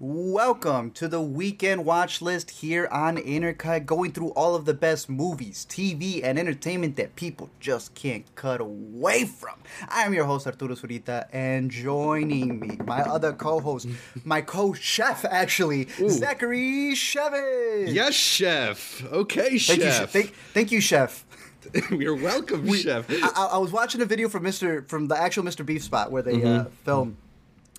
Welcome to the weekend watch list here on Intercut, going through all of the best movies, TV, and entertainment that people just can't cut away from. I am your host, Arturo Zurita, and joining me, my other co-host, my co-chef, actually, ooh, Zachary Shevin. Yes, chef. Okay, chef. Thank you, chef. You're welcome, chef. I was watching a video from the actual Mr. Beef spot where they filmed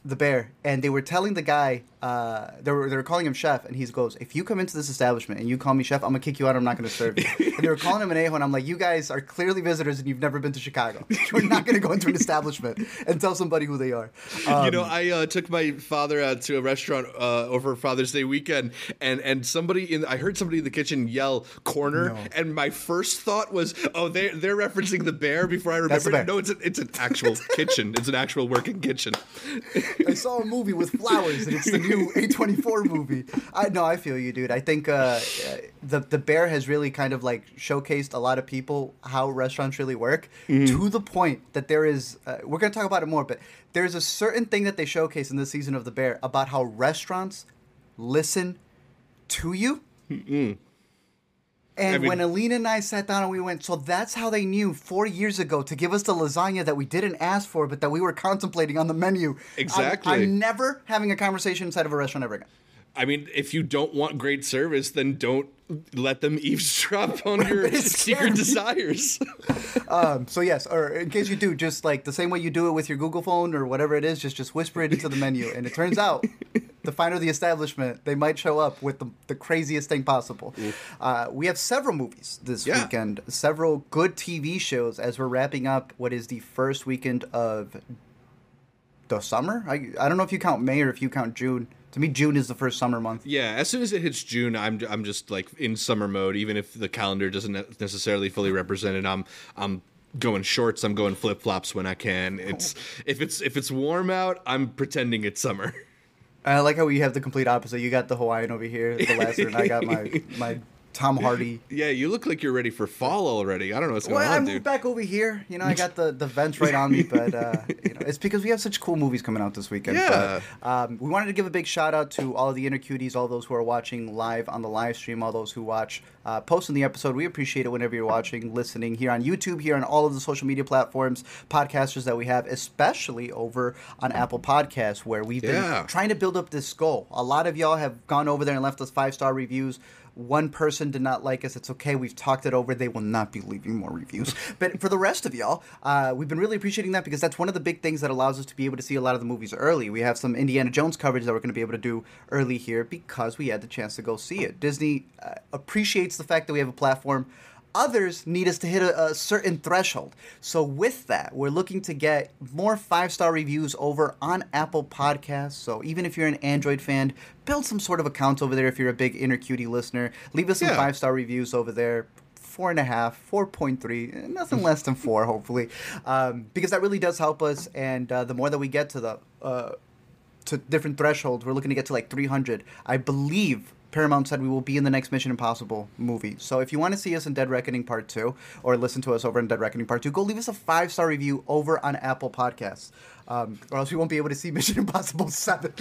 The Bear, and they were telling the guy, they were calling him chef, and he goes, "If you come into this establishment and you call me chef, I'm gonna kick you out. I'm not gonna serve you." And they were calling him an a-hole, and I'm like, "You guys are clearly visitors, and you've never been to Chicago. You're not gonna go into an establishment and tell somebody who they are." I took my father out to a restaurant over Father's Day weekend, and I heard somebody in the kitchen yell "corner," and my first thought was, "Oh, they're referencing The Bear." Before I remembered, no, it's an actual kitchen. It's an actual working kitchen. I saw a movie with flowers, and it's the new A24 movie. I feel you, dude. I think the Bear has really kind of like showcased a lot of people how restaurants really work, to the point that there is we're going to talk about it more, but there's a certain thing that they showcase in this season of The Bear about how restaurants listen to you. Mm-mm. And when Alina and I sat down and we went, so that's how they knew 4 years ago to give us the lasagna that we didn't ask for, but that we were contemplating on the menu. Exactly. I'm never having a conversation inside of a restaurant ever again. I mean, if you don't want great service, then don't let them eavesdrop on your secret desires. So yes, or in case you do, just like the same way you do it with your Google phone or whatever it is, just whisper it into the menu. And it turns out, the finer the establishment, they might show up with the craziest thing possible. We have several movies this weekend, several good TV shows as we're wrapping up what is the first weekend of the summer. I don't know if you count May or if you count June. To me, June is the first summer month. Yeah, as soon as it hits June, I'm just like in summer mode. Even if the calendar doesn't necessarily fully represent it, I'm going shorts. I'm going flip flops when I can. If it's warm out, I'm pretending it's summer. I like how we have the complete opposite. You got the Hawaiian over here, the lasso, and I got my Tom Hardy. Yeah, you look like you're ready for fall already. I don't know what's going on, dude. I moved back over here. You know, I got the vents right on me, but it's because we have such cool movies coming out this weekend. Yeah. But, we wanted to give a big shout out to all of the inner cuties, all those who are watching live on the live stream, all those who watch post in the episode. We appreciate it whenever you're watching, listening here on YouTube, here on all of the social media platforms, podcasters that we have, especially over on Apple Podcasts, where we've been trying to build up this goal. A lot of y'all have gone over there and left us 5-star reviews. One person did not like us. It's okay. We've talked it over. They will not be leaving more reviews. But for the rest of y'all, we've been really appreciating that because that's one of the big things that allows us to be able to see a lot of the movies early. We have some Indiana Jones coverage that we're going to be able to do early here because we had the chance to go see it. Disney appreciates the fact that we have a platform. Others need us to hit a certain threshold. So with that, we're looking to get more 5-star reviews over on Apple Podcasts. So even if you're an Android fan, build some sort of accounts over there if you're a big Inner Cutie listener. Leave us some 5-star reviews over there. 4.5, 4.3, nothing less than 4, hopefully. Because that really does help us. And the more that we get to the to different thresholds, we're looking to get to like 300. I believe Paramount said we will be in the next Mission Impossible movie. So if you want to see us in Dead Reckoning Part 2 or listen to us over in Dead Reckoning Part 2, go leave us a 5-star review over on Apple Podcasts, or else we won't be able to see Mission Impossible 7.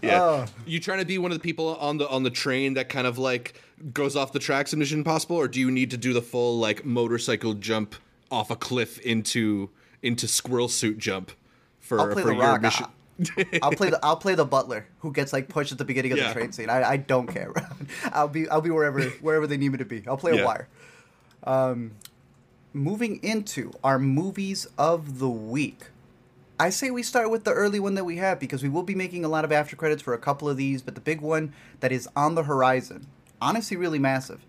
You trying to be one of the people on the train that kind of like goes off the tracks in Mission Impossible, or do you need to do the full like motorcycle jump off a cliff into squirrel suit jump for your mission? I'll play the butler who gets like pushed at the beginning of the train scene. I don't care. I'll be wherever they need me to be. I'll play a wire. Moving into our movies of the week, I say we start with the early one that we have because we will be making a lot of after credits for a couple of these. But the big one that is on the horizon, honestly, really massive,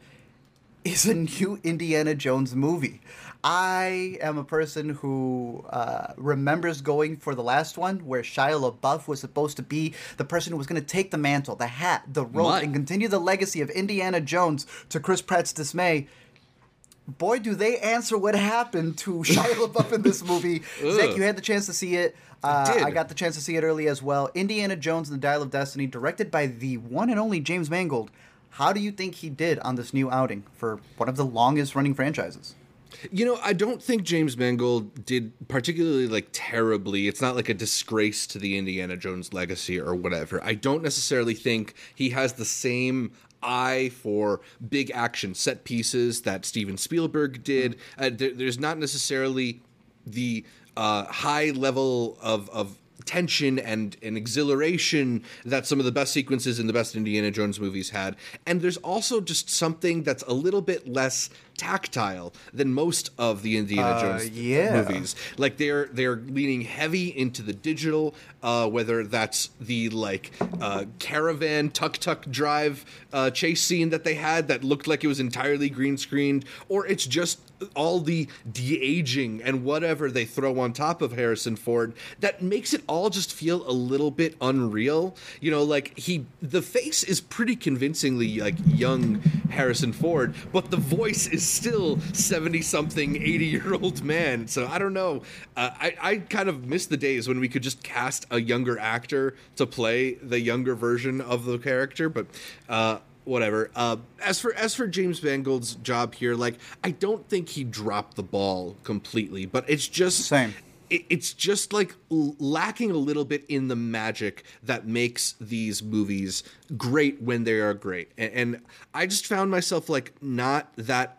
is a new Indiana Jones movie. I am a person who remembers going for the last one where Shia LaBeouf was supposed to be the person who was going to take the mantle, the hat, the rope, and continue the legacy of Indiana Jones, to Chris Pratt's dismay. Boy, do they answer what happened to Shia LaBeouf in this movie. Zach, you had the chance to see it. I got the chance to see it early as well. Indiana Jones and the Dial of Destiny, directed by the one and only James Mangold. How do you think he did on this new outing for one of the longest running franchises? You know, I don't think James Mangold did particularly, like, terribly. It's not like a disgrace to the Indiana Jones legacy or whatever. I don't necessarily think he has the same eye for big action set pieces that Steven Spielberg did. There's not necessarily the high level of tension and exhilaration that some of the best sequences in the best Indiana Jones movies had. And there's also just something that's a little bit less tactile than most of the Indiana Jones movies. Like, they're leaning heavy into the digital, whether that's the caravan tuk-tuk drive chase scene that they had that looked like it was entirely green screened, or it's just all the de-aging and whatever they throw on top of Harrison Ford that makes it all just feel a little bit unreal. You know, like, the face is pretty convincingly like young Harrison Ford, but the voice is still 70-something, 80-year-old man. So I don't know. I kind of miss the days when we could just cast a younger actor to play the younger version of the character, but whatever. As for James Mangold's job here, like, I don't think he dropped the ball completely, but it's just same. It's just like lacking a little bit in the magic that makes these movies great when they are great. And I just found myself like not that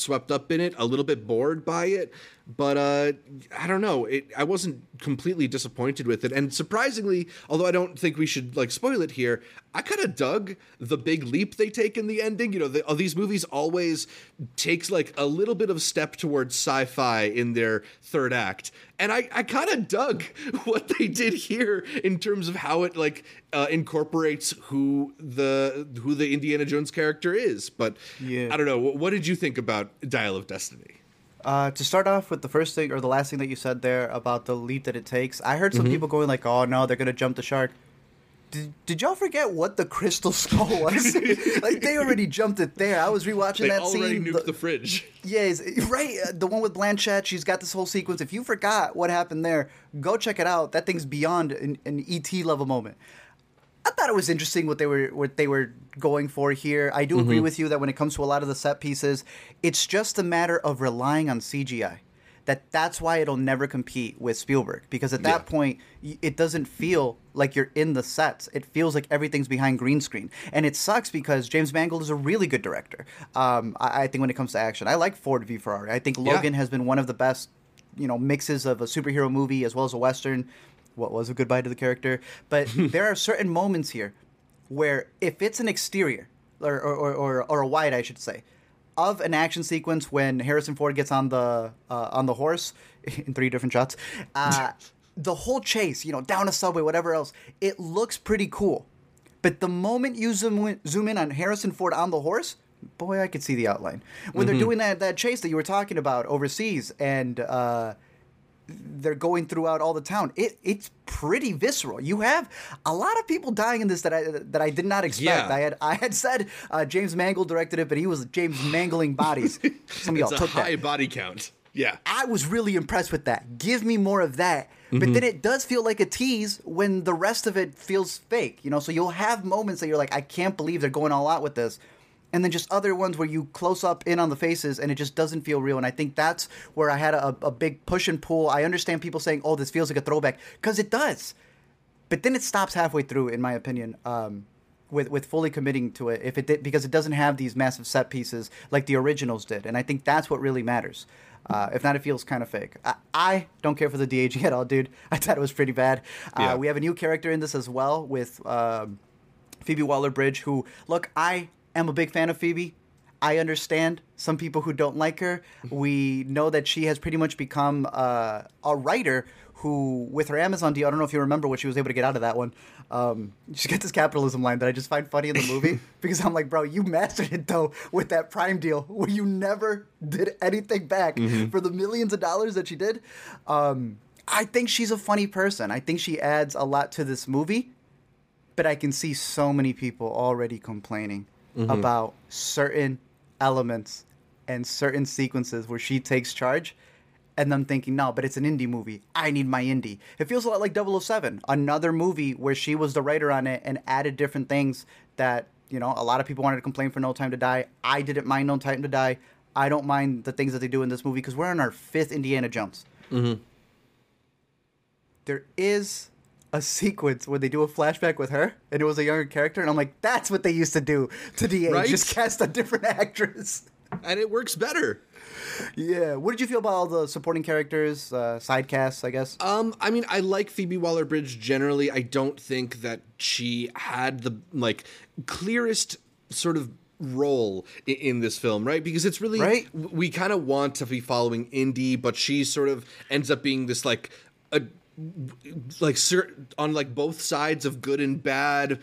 swept up in it, a little bit bored by it. But I don't know. I wasn't completely disappointed with it. And surprisingly, although I don't think we should like spoil it here, I kind of dug the big leap they take in the ending. You know, these movies always takes like a little bit of step towards sci-fi in their third act. And I kind of dug what they did here in terms of how it like incorporates who the Indiana Jones character is. But I don't know. What did you think about Dial of Destiny? To start off with the first thing or the last thing that you said there about the leap that it takes, I heard some people going like, oh, no, they're going to jump the shark. Did y'all forget what the Crystal Skull was? Like, they already jumped it there. I was rewatching that scene. They already nuked the fridge. Yeah, right. The one with Blanchett, she's got this whole sequence. If you forgot what happened there, go check it out. That thing's beyond an E.T. level moment. I thought it was interesting what they were going for here. I do agree with you that when it comes to a lot of the set pieces, it's just a matter of relying on CGI. That's why it'll never compete with Spielberg, because at that point it doesn't feel like you're in the sets. It feels like everything's behind green screen, and it sucks because James Mangold is a really good director. I think when it comes to action, I like Ford v Ferrari. I think Logan has been one of the best, you know, mixes of a superhero movie as well as a western. What was a goodbye to the character? But there are certain moments here where if it's an exterior or a wide, I should say, of an action sequence when Harrison Ford gets on the horse in three different shots, the whole chase, you know, down a subway, whatever else, it looks pretty cool. But the moment you zoom in on Harrison Ford on the horse, boy, I could see the outline. When they're doing that chase that you were talking about overseas and they're going throughout all the town. It's pretty visceral. You have a lot of people dying in this that I did not expect. Yeah. I had said James Mangold directed it, but he was James Mangling bodies. Some of y'all took that. It's a high body count. Yeah. I was really impressed with that. Give me more of that. But then it does feel like a tease when the rest of it feels fake. You know, so you'll have moments that you're like, I can't believe they're going all out with this. And then just other ones where you close up in on the faces and it just doesn't feel real. And I think that's where I had a big push and pull. I understand people saying, oh, this feels like a throwback, because it does. But then it stops halfway through, in my opinion, with fully committing to it, because it doesn't have these massive set pieces like the originals did. And I think that's what really matters. If not, it feels kind of fake. I don't care for the de-aging at all, dude. I thought it was pretty bad. We have a new character in this as well with Phoebe Waller-Bridge, who, look, I'm a big fan of Phoebe. I understand some people who don't like her. We know that she has pretty much become a writer who, with her Amazon deal, I don't know if you remember what she was able to get out of that one. She got this capitalism line that I just find funny in the movie because I'm like, bro, you mastered it, though, with that Prime deal where you never did anything back for the millions of dollars that she did. I think she's a funny person. I think she adds a lot to this movie, but I can see so many people already complaining about certain elements and certain sequences where she takes charge, and I'm thinking, no, but it's an indie movie. I need my indie. It feels a lot like 007, another movie where she was the writer on it and added different things that, you know, a lot of people wanted to complain for No Time to Die. I didn't mind No Time to Die. I don't mind the things that they do in this movie because we're on our fifth Indiana Jones. Mm-hmm. There is a sequence where they do a flashback with her, and it was a younger character, and I'm like, that's what they used to do to DA. Right? Just cast a different actress. And it works better. Yeah. What did you feel about all the supporting characters, side casts, I guess? I mean, I like Phoebe Waller-Bridge generally. I don't think that she had the, like, clearest sort of role in this film, right? Because it's really... Right? We kind of want to be following Indy, but she sort of ends up being this, like... on like both sides of good and bad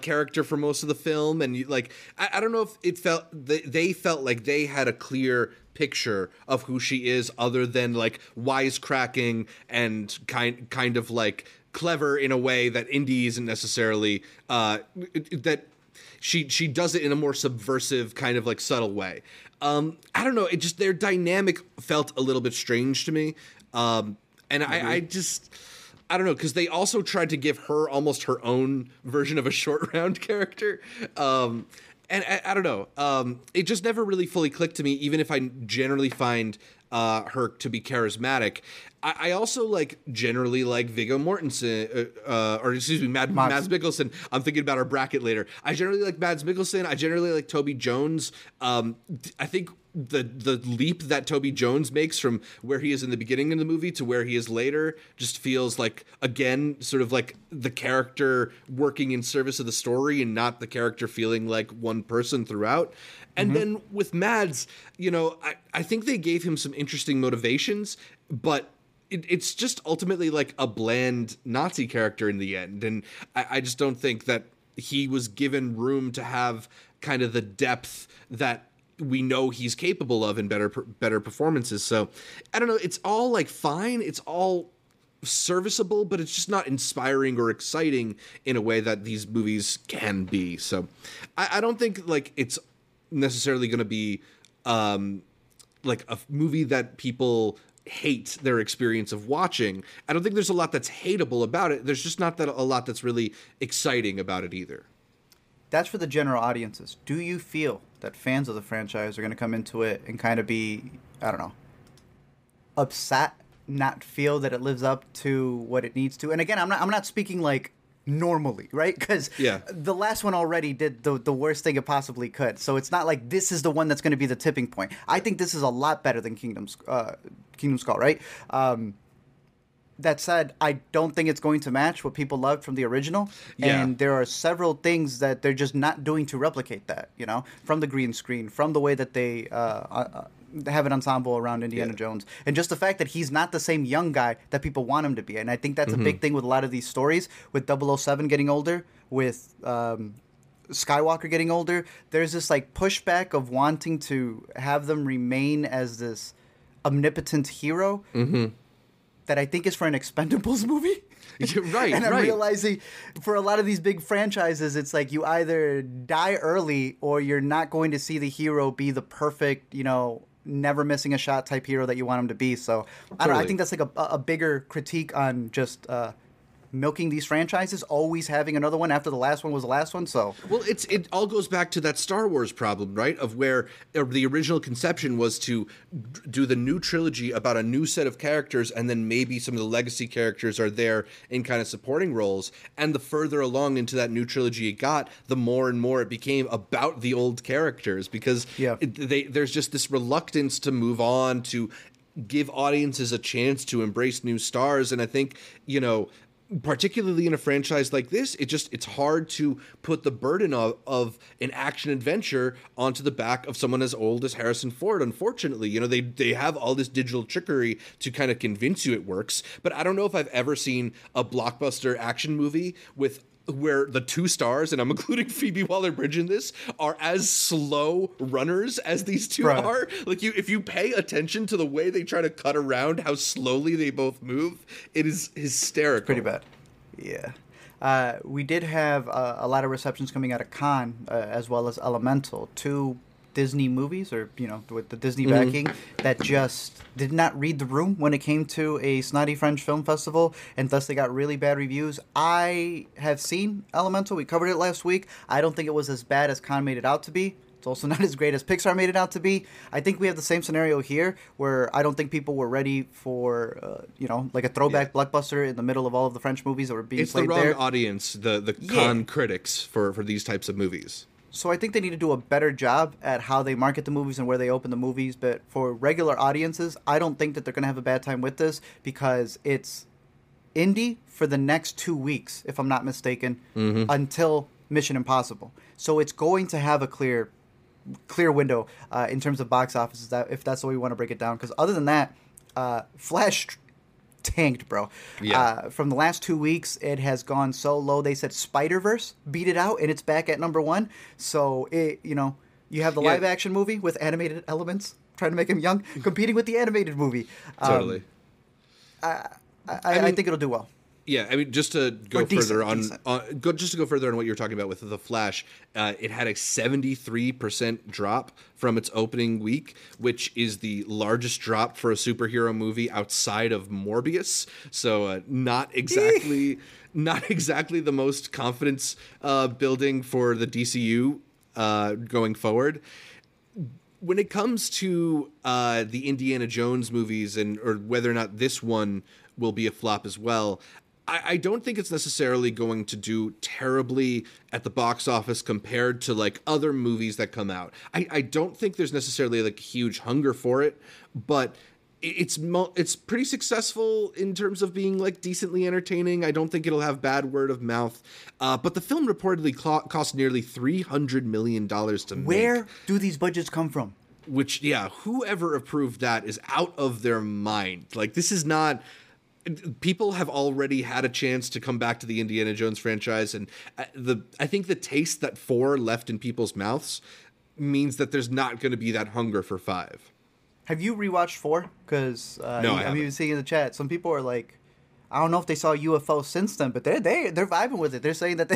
character for most of the film, and like I don't know if it felt they felt like they had a clear picture of who she is, other than like wisecracking and kind of like clever in a way that Indy isn't necessarily that she does it in a more subversive kind of like subtle way. I don't know, it just their dynamic felt a little bit strange to me. And I just, I don't know, because they also tried to give her almost her own version of a short round character. And I don't know. It just never really fully clicked to me, even if I generally find her to be charismatic. I also like generally like Viggo Mortensen, Mads Mikkelsen. I'm thinking about our bracket later. I generally like Mads Mikkelsen. I generally like Toby Jones. I think the leap that Toby Jones makes from where he is in the beginning of the movie to where he is later just feels like, again, sort of like the character working in service of the story and not the character feeling like one person throughout. And then with Mads, you know, I think they gave him some interesting motivations, but it's just ultimately like a bland Nazi character in the end. And I just don't think that he was given room to have kind of the depth that we know he's capable of in better performances. So I don't know. It's all like fine. It's all serviceable, but it's just not inspiring or exciting in a way that these movies can be. So I don't think like it's necessarily going to be like a movie that people hate their experience of watching. I don't think there's a lot that's hateable about it. There's just not that a lot that's really exciting about it either. That's for the general audiences. Do you feel that fans of the franchise are going to come into it and kind of be, I don't know, upset, not feel that it lives up to what it needs to? And again, I'm not speaking like normally, right? Because the last one already did the worst thing it possibly could. So it's not like this is the one that's going to be the tipping point. I think this is a lot better than Kingdom Skull, right? That said, I don't think it's going to match what people loved from the original. Yeah. And there are several things that they're just not doing to replicate that, you know, from the green screen, from the way that they have an ensemble around Indiana Jones. And just the fact that he's not the same young guy that people want him to be. And I think that's a big thing with a lot of these stories, with 007 getting older, with Skywalker getting older. There's this, like, pushback of wanting to have them remain as this omnipotent hero. Mm-hmm. That I think is for an Expendables movie. Right, and I'm realizing for a lot of these big franchises, it's like you either die early or you're not going to see the hero be the perfect, you know, never missing a shot type hero that you want him to be. So I don't know, I think that's like a bigger critique on just milking these franchises, always having another one after the last one was the last one. So well, it all goes back to that Star Wars problem, right? Of where the original conception was to do the new trilogy about a new set of characters, and then maybe some of the legacy characters are there in kind of supporting roles. And the further along into that new trilogy it got, the more and more it became about the old characters, because there's just this reluctance to move on, to give audiences a chance to embrace new stars. And I think, you know, particularly in a franchise like this, it's hard to put the burden of an action adventure onto the back of someone as old as Harrison Ford. Unfortunately, you know, they have all this digital trickery to kind of convince you it works. But I don't know if I've ever seen a blockbuster action movie where the two stars, and I'm including Phoebe Waller-Bridge in this, are as slow runners as these two are. Like, if you pay attention to the way they try to cut around how slowly they both move, it is hysterical. It's pretty bad. Yeah. We did have a lot of receptions coming out of Cannes, as well as Elemental, two Disney movies, or, you know, with the Disney backing, that just did not read the room when it came to a snotty French film festival, and thus they got really bad reviews. I have seen Elemental. We covered it last week. I don't think it was as bad as Cannes made it out to be. It's also not as great as Pixar made it out to be. I think we have the same scenario here, where I don't think people were ready for, like a throwback blockbuster in the middle of all of the French movies that were being played there. It's the wrong audience, the con critics for these types of movies. So I think they need to do a better job at how they market the movies and where they open the movies. But for regular audiences, I don't think that they're going to have a bad time with this, because it's indie for the next 2 weeks, if I'm not mistaken, until Mission Impossible. So it's going to have a clear window in terms of box offices, that, if that's the way we want to break it down. Because other than that, Flash tanked, bro. Yeah. From the last 2 weeks, it has gone so low. They said Spider-Verse beat it out, and it's back at number one. So, you have the live-action movie with animated elements, trying to make him young, competing with the animated movie. Totally. I think it'll do well. Yeah, I mean, just to go further on what you were talking about with The Flash, it had a 73% drop from its opening week, which is the largest drop for a superhero movie outside of Morbius. So not exactly the most confidence building for the DCU going forward. When it comes to the Indiana Jones movies or whether or not this one will be a flop as well, I don't think it's necessarily going to do terribly at the box office compared to like other movies that come out. I don't think there's necessarily like huge hunger for it, but it's pretty successful in terms of being like decently entertaining. I don't think it'll have bad word of mouth. But the film reportedly cost nearly $300 million to make. Where do these budgets come from? Which, whoever approved that is out of their mind. Like, this is not... People have already had a chance to come back to the Indiana Jones franchise, and I think the taste that 4 left in people's mouths means that there's not going to be that hunger for 5. Have you rewatched 4? Because no, I'm even seeing in the chat, some people are like, I don't know if they saw UFO since then, but they're vibing with it. They're saying that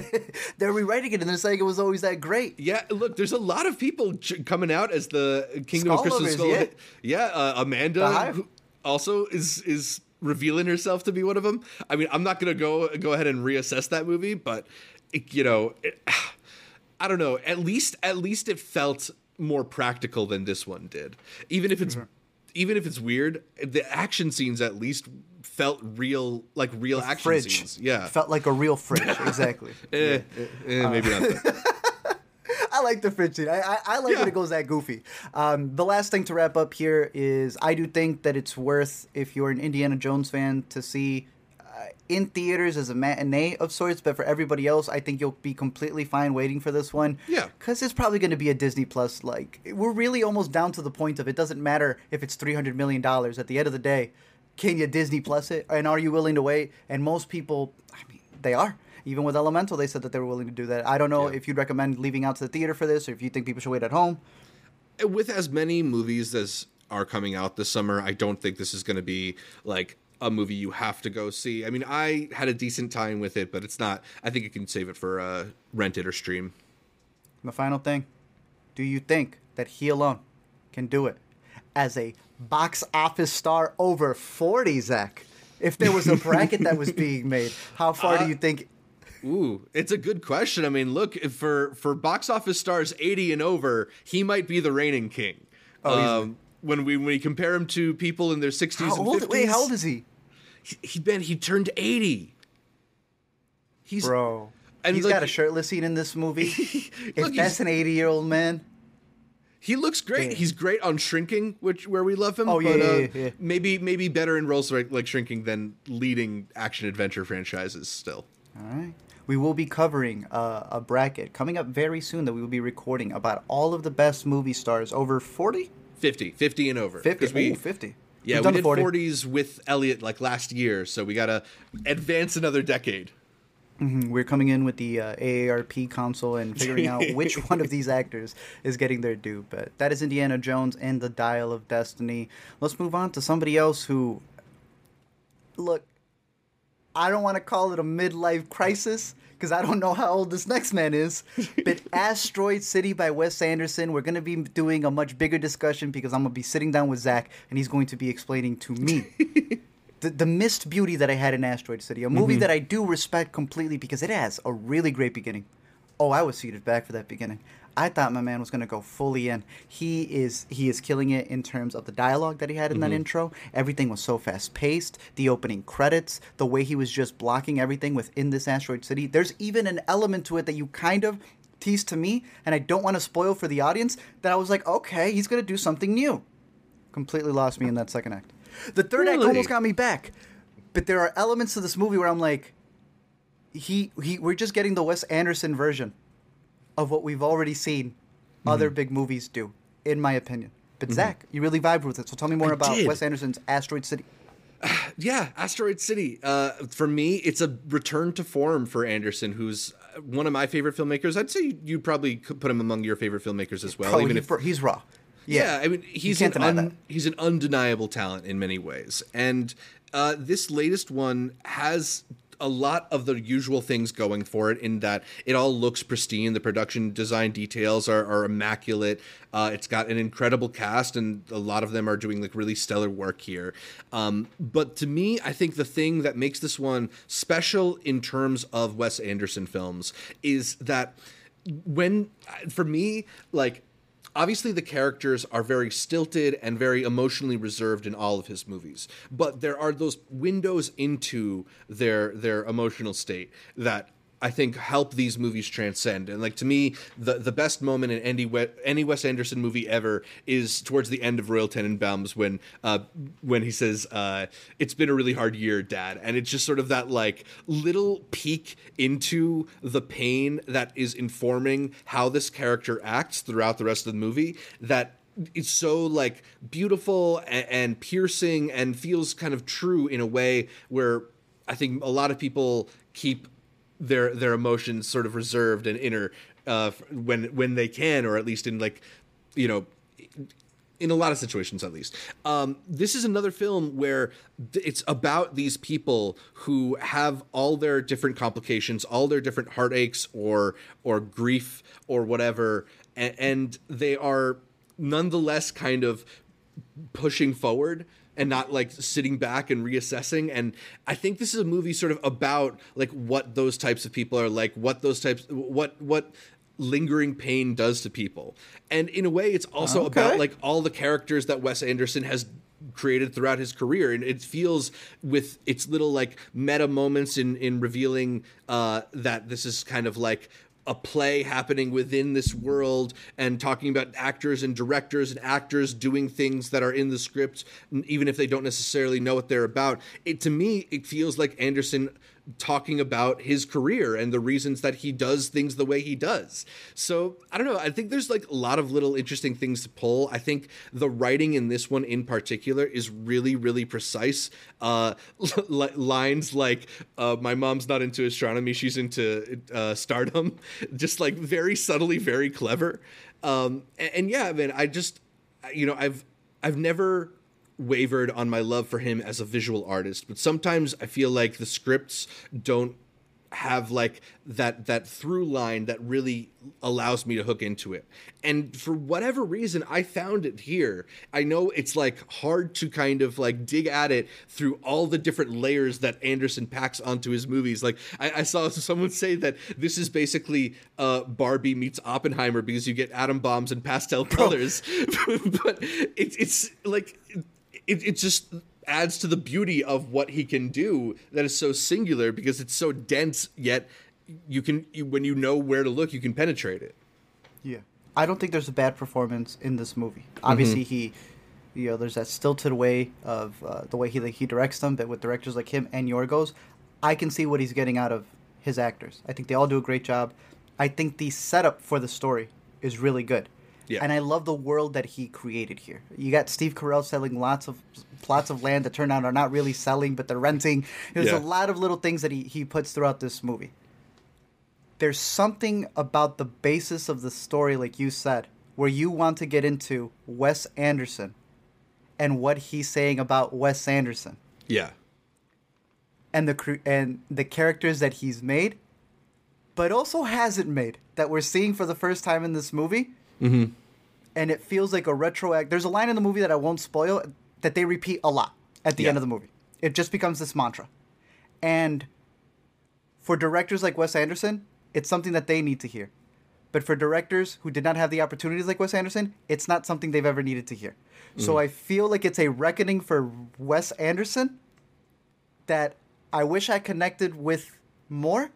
they're rewriting it, and they're saying it was always that great. Yeah, look, there's a lot of people coming out as the Kingdom of Crystal Skull. Amanda who also is revealing herself to be one of them. I mean, I'm not going to go ahead and reassess that movie, but I don't know. At least it felt more practical than this one did. Even if it's weird, the action scenes at least felt real, like real action scenes. Yeah, felt like a real fridge. Exactly. Maybe not. I like the fridge scene. I like when it goes that goofy. The last thing to wrap up here is I do think that it's worth, if you're an Indiana Jones fan, to see in theaters as a matinee of sorts. But for everybody else, I think you'll be completely fine waiting for this one. Yeah. Because it's probably going to be a Disney Plus. Like, we're really almost down to the point of it doesn't matter if it's $300 million. At the end of the day, can you Disney Plus it? And are you willing to wait? And most people, I mean, they are. Even with Elemental, they said that they were willing to do that. I don't know if you'd recommend leaving out to the theater for this, or if you think people should wait at home. With as many movies as are coming out this summer, I don't think this is going to be like a movie you have to go see. I mean, I had a decent time with it, but it's not. I think you can save it for rent it or stream. And the final thing, do you think that he alone can do it as a box office star over 40, Zach? If there was a bracket that was being made, how far do you think... Ooh, it's a good question. I mean, look, for box office stars 80 and over, he might be the reigning king. Oh, when we compare him to people in their 60s and 50s. Wait, how old is he? He turned 80. He's got a shirtless scene in this movie. Look, that's an 80-year-old man. He looks great. He's great on Shrinking, where we love him. Oh, yeah. Maybe better in roles like Shrinking than leading action-adventure franchises still. All right. We will be covering a bracket coming up very soon that we will be recording about all of the best movie stars over 40? 50 and over. 50. Ooh, 50. Yeah, we did 40s with Elliot like last year, so we got to advance another decade. Mm-hmm. We're coming in with the AARP council and figuring out which one of these actors is getting their due. But that is Indiana Jones and the Dial of Destiny. Let's move on to somebody else who, look, I don't want to call it a midlife crisis because I don't know how old this next man is, but Asteroid City by Wes Anderson, we're going to be doing a much bigger discussion because I'm going to be sitting down with Zach and he's going to be explaining to me the missed beauty that I had in Asteroid City, a movie that I do respect completely because it has a really great beginning. Oh, I was seated back for that beginning. I thought my man was going to go fully in. He is killing it in terms of the dialogue that he had in that intro. Everything was so fast-paced. The opening credits, the way he was just blocking everything within this Asteroid City. There's even an element to it that you kind of teased to me, and I don't want to spoil for the audience, that I was like, okay, he's going to do something new. Completely lost me in that second act. The third act almost got me back. But there are elements to this movie where I'm like, we're just getting the Wes Anderson version of what we've already seen other big movies do, in my opinion. But Zach, you really vibed with it, so tell me more about Wes Anderson's Asteroid City. Yeah, Asteroid City. For me, it's a return to form for Anderson, who's one of my favorite filmmakers. I'd say you probably could put him among your favorite filmmakers as well. Probably, even if he's raw. Yeah, I mean, he's an undeniable talent in many ways. And this latest one has a lot of the usual things going for it, in that it all looks pristine. The production design details are immaculate. It's got an incredible cast, and a lot of them are doing like really stellar work here. But to me, I think the thing that makes this one special in terms of Wes Anderson films is that obviously, the characters are very stilted and very emotionally reserved in all of his movies, but there are those windows into their emotional state that I think help these movies transcend. And like, to me, the best moment in any Wes Anderson movie ever is towards the end of Royal Tenenbaums when he says, "It's been a really hard year, Dad," and it's just sort of that like little peek into the pain that is informing how this character acts throughout the rest of the movie. That it's so like beautiful and piercing and feels kind of true in a way where I think a lot of people keep their emotions sort of reserved and inner when they can, or at least in like, you know, in a lot of situations at least. This is another film where it's about these people who have all their different complications, all their different heartaches or grief or whatever, and they are nonetheless kind of pushing forward and not like sitting back and reassessing. And I think this is a movie sort of about like what those types of people are like, what lingering pain does to people. And in a way, it's also about like all the characters that Wes Anderson has created throughout his career. And it feels, with its little like meta moments in revealing that this is kind of like a play happening within this world, and talking about actors and directors and actors doing things that are in the script, even if they don't necessarily know what they're about. To me, it feels like Anderson talking about his career and the reasons that he does things the way he does. So I don't know. I think there's like a lot of little interesting things to pull. I think the writing in this one in particular is really, really precise. Lines like "My mom's not into astronomy; she's into stardom," just like very subtly, very clever. And yeah, man, I just, you know, I've never wavered on my love for him as a visual artist, but sometimes I feel like the scripts don't have like that through line that really allows me to hook into it. And for whatever reason, I found it here. I know it's like hard to kind of like dig at it through all the different layers that Anderson packs onto his movies. Like I saw someone say that this is basically Barbie meets Oppenheimer, because you get atom bombs and pastel colors. But it's like, it just adds to the beauty of what he can do that is so singular, because it's so dense, yet when you know where to look, you can penetrate it. Yeah. I don't think there's a bad performance in this movie. Obviously, he, you know, there's that stilted way of the way he directs them, but with directors like him and Yorgos, I can see what he's getting out of his actors. I think they all do a great job. I think the setup for the story is really good. Yeah. And I love the world that he created here. You got Steve Carell selling lots of plots of land that turn out are not really selling, but they're renting. There's a lot of little things that he puts throughout this movie. There's something about the basis of the story, like you said, where you want to get into Wes Anderson and what he's saying about Wes Anderson. Yeah. And the characters that he's made, but also hasn't made, that we're seeing for the first time in this movie. Mm-hmm. And it feels like a retroact. There's a line in the movie that I won't spoil that they repeat a lot at the end of the movie. It just becomes this mantra. And for directors like Wes Anderson, it's something that they need to hear. But for directors who did not have the opportunities like Wes Anderson, it's not something they've ever needed to hear. So I feel like it's a reckoning for Wes Anderson that I wish I connected with more.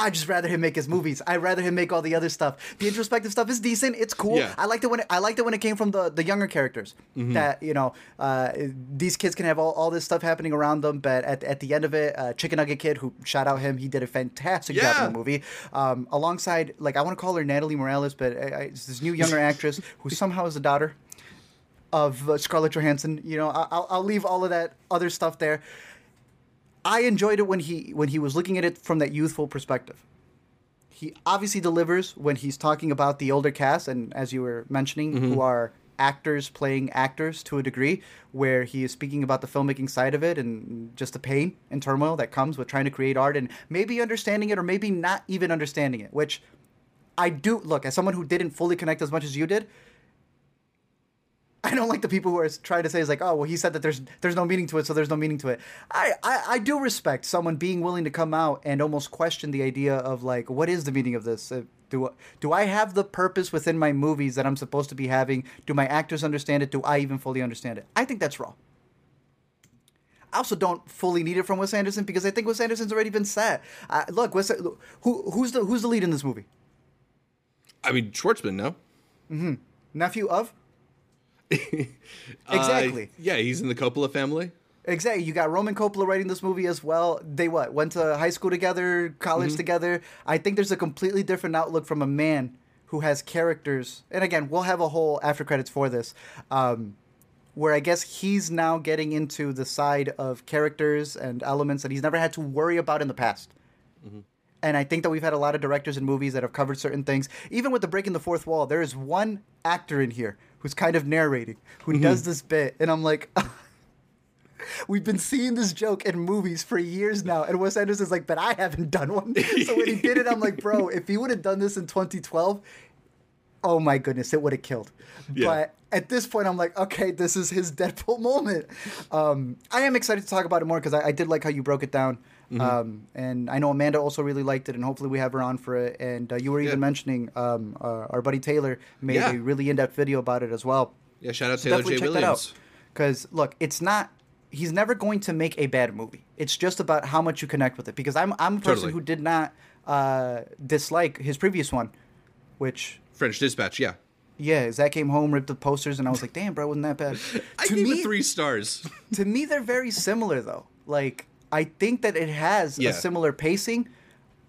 I'd just rather him make his movies. I'd rather him make all the other stuff. The introspective stuff is decent. It's cool. Yeah. I liked it when it came from the younger characters. Mm-hmm. That, you know, these kids can have all this stuff happening around them, but at the end of it, Chicken Nugget Kid, who shout out him, he did a fantastic job in the movie. Alongside, like, I want to call her Natalie Morales, but it's this new younger actress who somehow is the daughter of Scarlett Johansson. You know, I'll leave all of that other stuff there. I enjoyed it when he was looking at it from that youthful perspective. He obviously delivers when he's talking about the older cast, and as you were mentioning, who are actors playing actors to a degree, where he is speaking about the filmmaking side of it and just the pain and turmoil that comes with trying to create art and maybe understanding it or maybe not even understanding it, which I do. Look, as someone who didn't fully connect as much as you did, I don't like the people who are trying to say, it's like, oh, well, he said that there's no meaning to it, so there's no meaning to it. I do respect someone being willing to come out and almost question the idea of, like, what is the meaning of this? Do I have the purpose within my movies that I'm supposed to be having? Do my actors understand it? Do I even fully understand it? I think that's wrong. I also don't fully need it from Wes Anderson because I think Wes Anderson's already been set. Look, who's the lead in this movie? I mean, Schwartzman, no? Mm-hmm. Nephew of? Exactly. Yeah, he's in the Coppola family. Exactly. You got Roman Coppola writing this movie as well. They went to high school together, college together. I think there's a completely different outlook from a man who has characters. And again, we'll have a whole after credits for this, where I guess he's now getting into the side of characters and elements that he's never had to worry about in the past. Mm-hmm. And I think that we've had a lot of directors in movies that have covered certain things. Even with the breaking the fourth wall, there is one actor in here who's kind of narrating, who does this bit. And I'm like, we've been seeing this joke in movies for years now. And Wes Anderson's like, but I haven't done one. So when he did it, I'm like, bro, if he would have done this in 2012, oh my goodness, it would have killed. Yeah. But at this point, I'm like, okay, this is his Deadpool moment. I am excited to talk about it more because I did like how you broke it down. Mm-hmm. And I know Amanda also really liked it, and hopefully we have her on for it. And you were even mentioning our buddy Taylor made a really in-depth video about it as well. Yeah, shout out Taylor J. Williams. Because, look, he's never going to make a bad movie. It's just about how much you connect with it. Because I'm a person who did not dislike his previous one, which... French Dispatch, yeah. Yeah, Zach came home, ripped the posters, and I was like, damn, bro, wasn't that bad. I gave it 3 stars. To me, they're very similar, though. Like... I think that it has a similar pacing,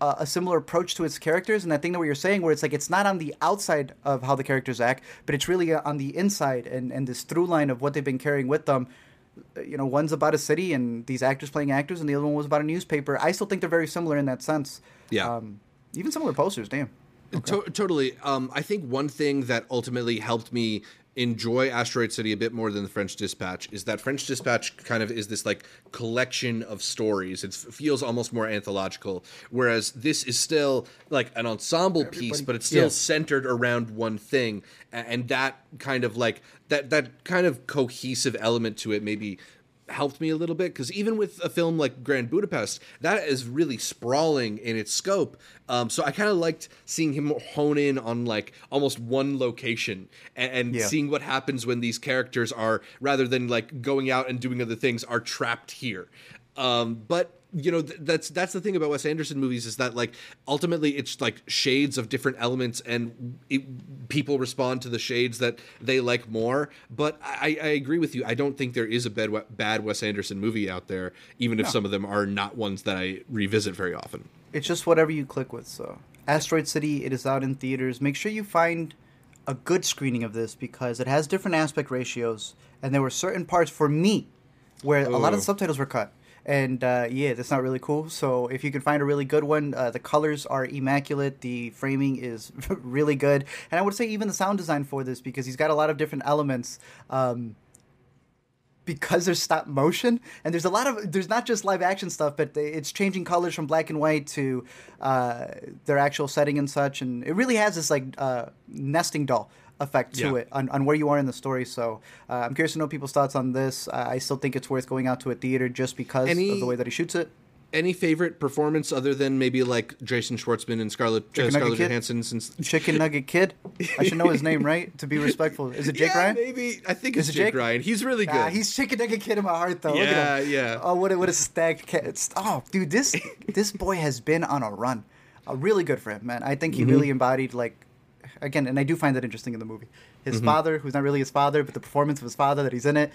a similar approach to its characters, and that thing that what you're saying where it's like it's not on the outside of how the characters act, but it's really on the inside and this through line of what they've been carrying with them. You know, one's about a city and these actors playing actors, and the other one was about a newspaper. I still think they're very similar in that sense. Yeah. Even similar posters, damn. Okay. Totally. I think one thing that ultimately helped me enjoy Asteroid City a bit more than the French Dispatch is that French Dispatch kind of is this like collection of stories. It feels almost more anthological, whereas this is still like an ensemble piece, but it's still centered around one thing. And that kind of like that kind of cohesive element to it maybe helped me a little bit, because even with a film like Grand Budapest, that is really sprawling in its scope. So I kind of liked seeing him hone in on like almost one location and seeing what happens when these characters are, rather than like going out and doing other things, are trapped here. But you know, that's the thing about Wes Anderson movies, is that like ultimately it's like shades of different elements, and people respond to the shades that they like more. But I agree with you. I don't think there is a bad Wes Anderson movie out there, even if some of them are not ones that I revisit very often. It's just whatever you click with. So Asteroid City, it is out in theaters. Make sure you find a good screening of this because it has different aspect ratios. And there were certain parts for me where a lot of the subtitles were cut. And, that's not really cool. So if you can find a really good one, the colors are immaculate. The framing is really good. And I would say even the sound design for this, because he's got a lot of different elements, because there's stop motion. And there's not just live action stuff, but it's changing colors from black and white to their actual setting and such. And it really has this, like, nesting doll effect to it on where you are in the story. So I'm curious to know people's thoughts on this. I still think it's worth going out to a theater just because of the way that he shoots it. Any favorite performance other than maybe like Jason Schwartzman and Scarlett Johansson? Since Chicken Nugget Kid, I should know his name, right? To be respectful, is it Jake Ryan? Maybe I think it's Jake Ryan. He's really good. He's Chicken Nugget Kid in my heart, though. Yeah. Oh, what a stacked cat! Oh, dude, this boy has been on a run. Really good for him, man. I think he really embodied, like, again, and I do find that interesting in the movie. His father, who's not really his father, but the performance of his father that he's in it.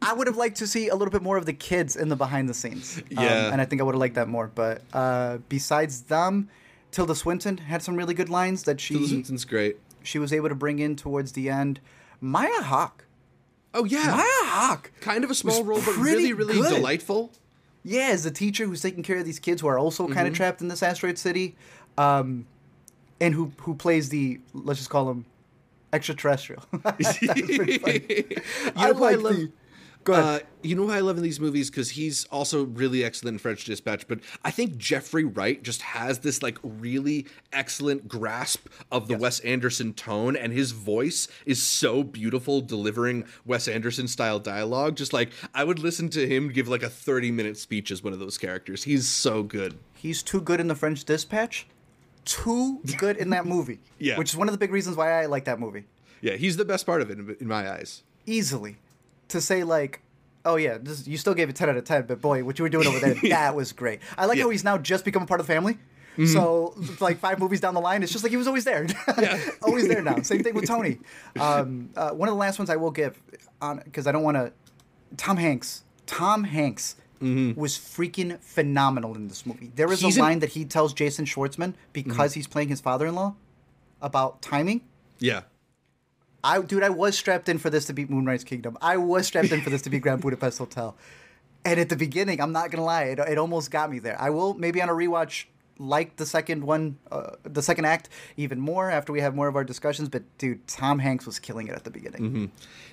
I would have liked to see a little bit more of the kids in the behind the scenes. And I think I would have liked that more. But besides them, Tilda Swinton had some really good lines that she... Tilda Swinton's great. She was able to bring in towards the end. Maya Hawke. Oh, yeah. Maya Hawke. Kind of a small role, but really, really good. Delightful. Yeah, as the teacher who's taking care of these kids who are also kind of trapped in this asteroid city. And who plays the, let's just call him, extraterrestrial. That's pretty funny. Go ahead. You know what I love in these movies? Because he's also really excellent in French Dispatch, but I think Jeffrey Wright just has this like really excellent grasp of the Wes Anderson tone, and his voice is so beautiful delivering Wes Anderson-style dialogue. Just like, I would listen to him give like a 30-minute speech as one of those characters. He's so good. He's too good in the French Dispatch. Too good in that movie, which is one of the big reasons why I like that movie. Yeah, he's the best part of it in my eyes. Easily. To say like, oh yeah, you still gave it 10 out of 10, but boy, what you were doing over there, that was great. I like how he's now just become a part of the family. Mm-hmm. So like 5 movies down the line, it's just like he was always there. Always there now. Same thing with Tony. One of the last ones I will give, because I don't want to... Tom Hanks. Mm-hmm. was freaking phenomenal in this movie. There is a line that he tells Jason Schwartzman because he's playing his father-in-law about timing. Yeah. I was strapped in for this to beat Moonrise Kingdom. I was strapped in for this to beat Grand Budapest Hotel. And at the beginning, I'm not going to lie, it almost got me there. I will maybe on a rewatch like the second act even more after we have more of our discussions, but dude, Tom Hanks was killing it at the beginning. Mm-hmm.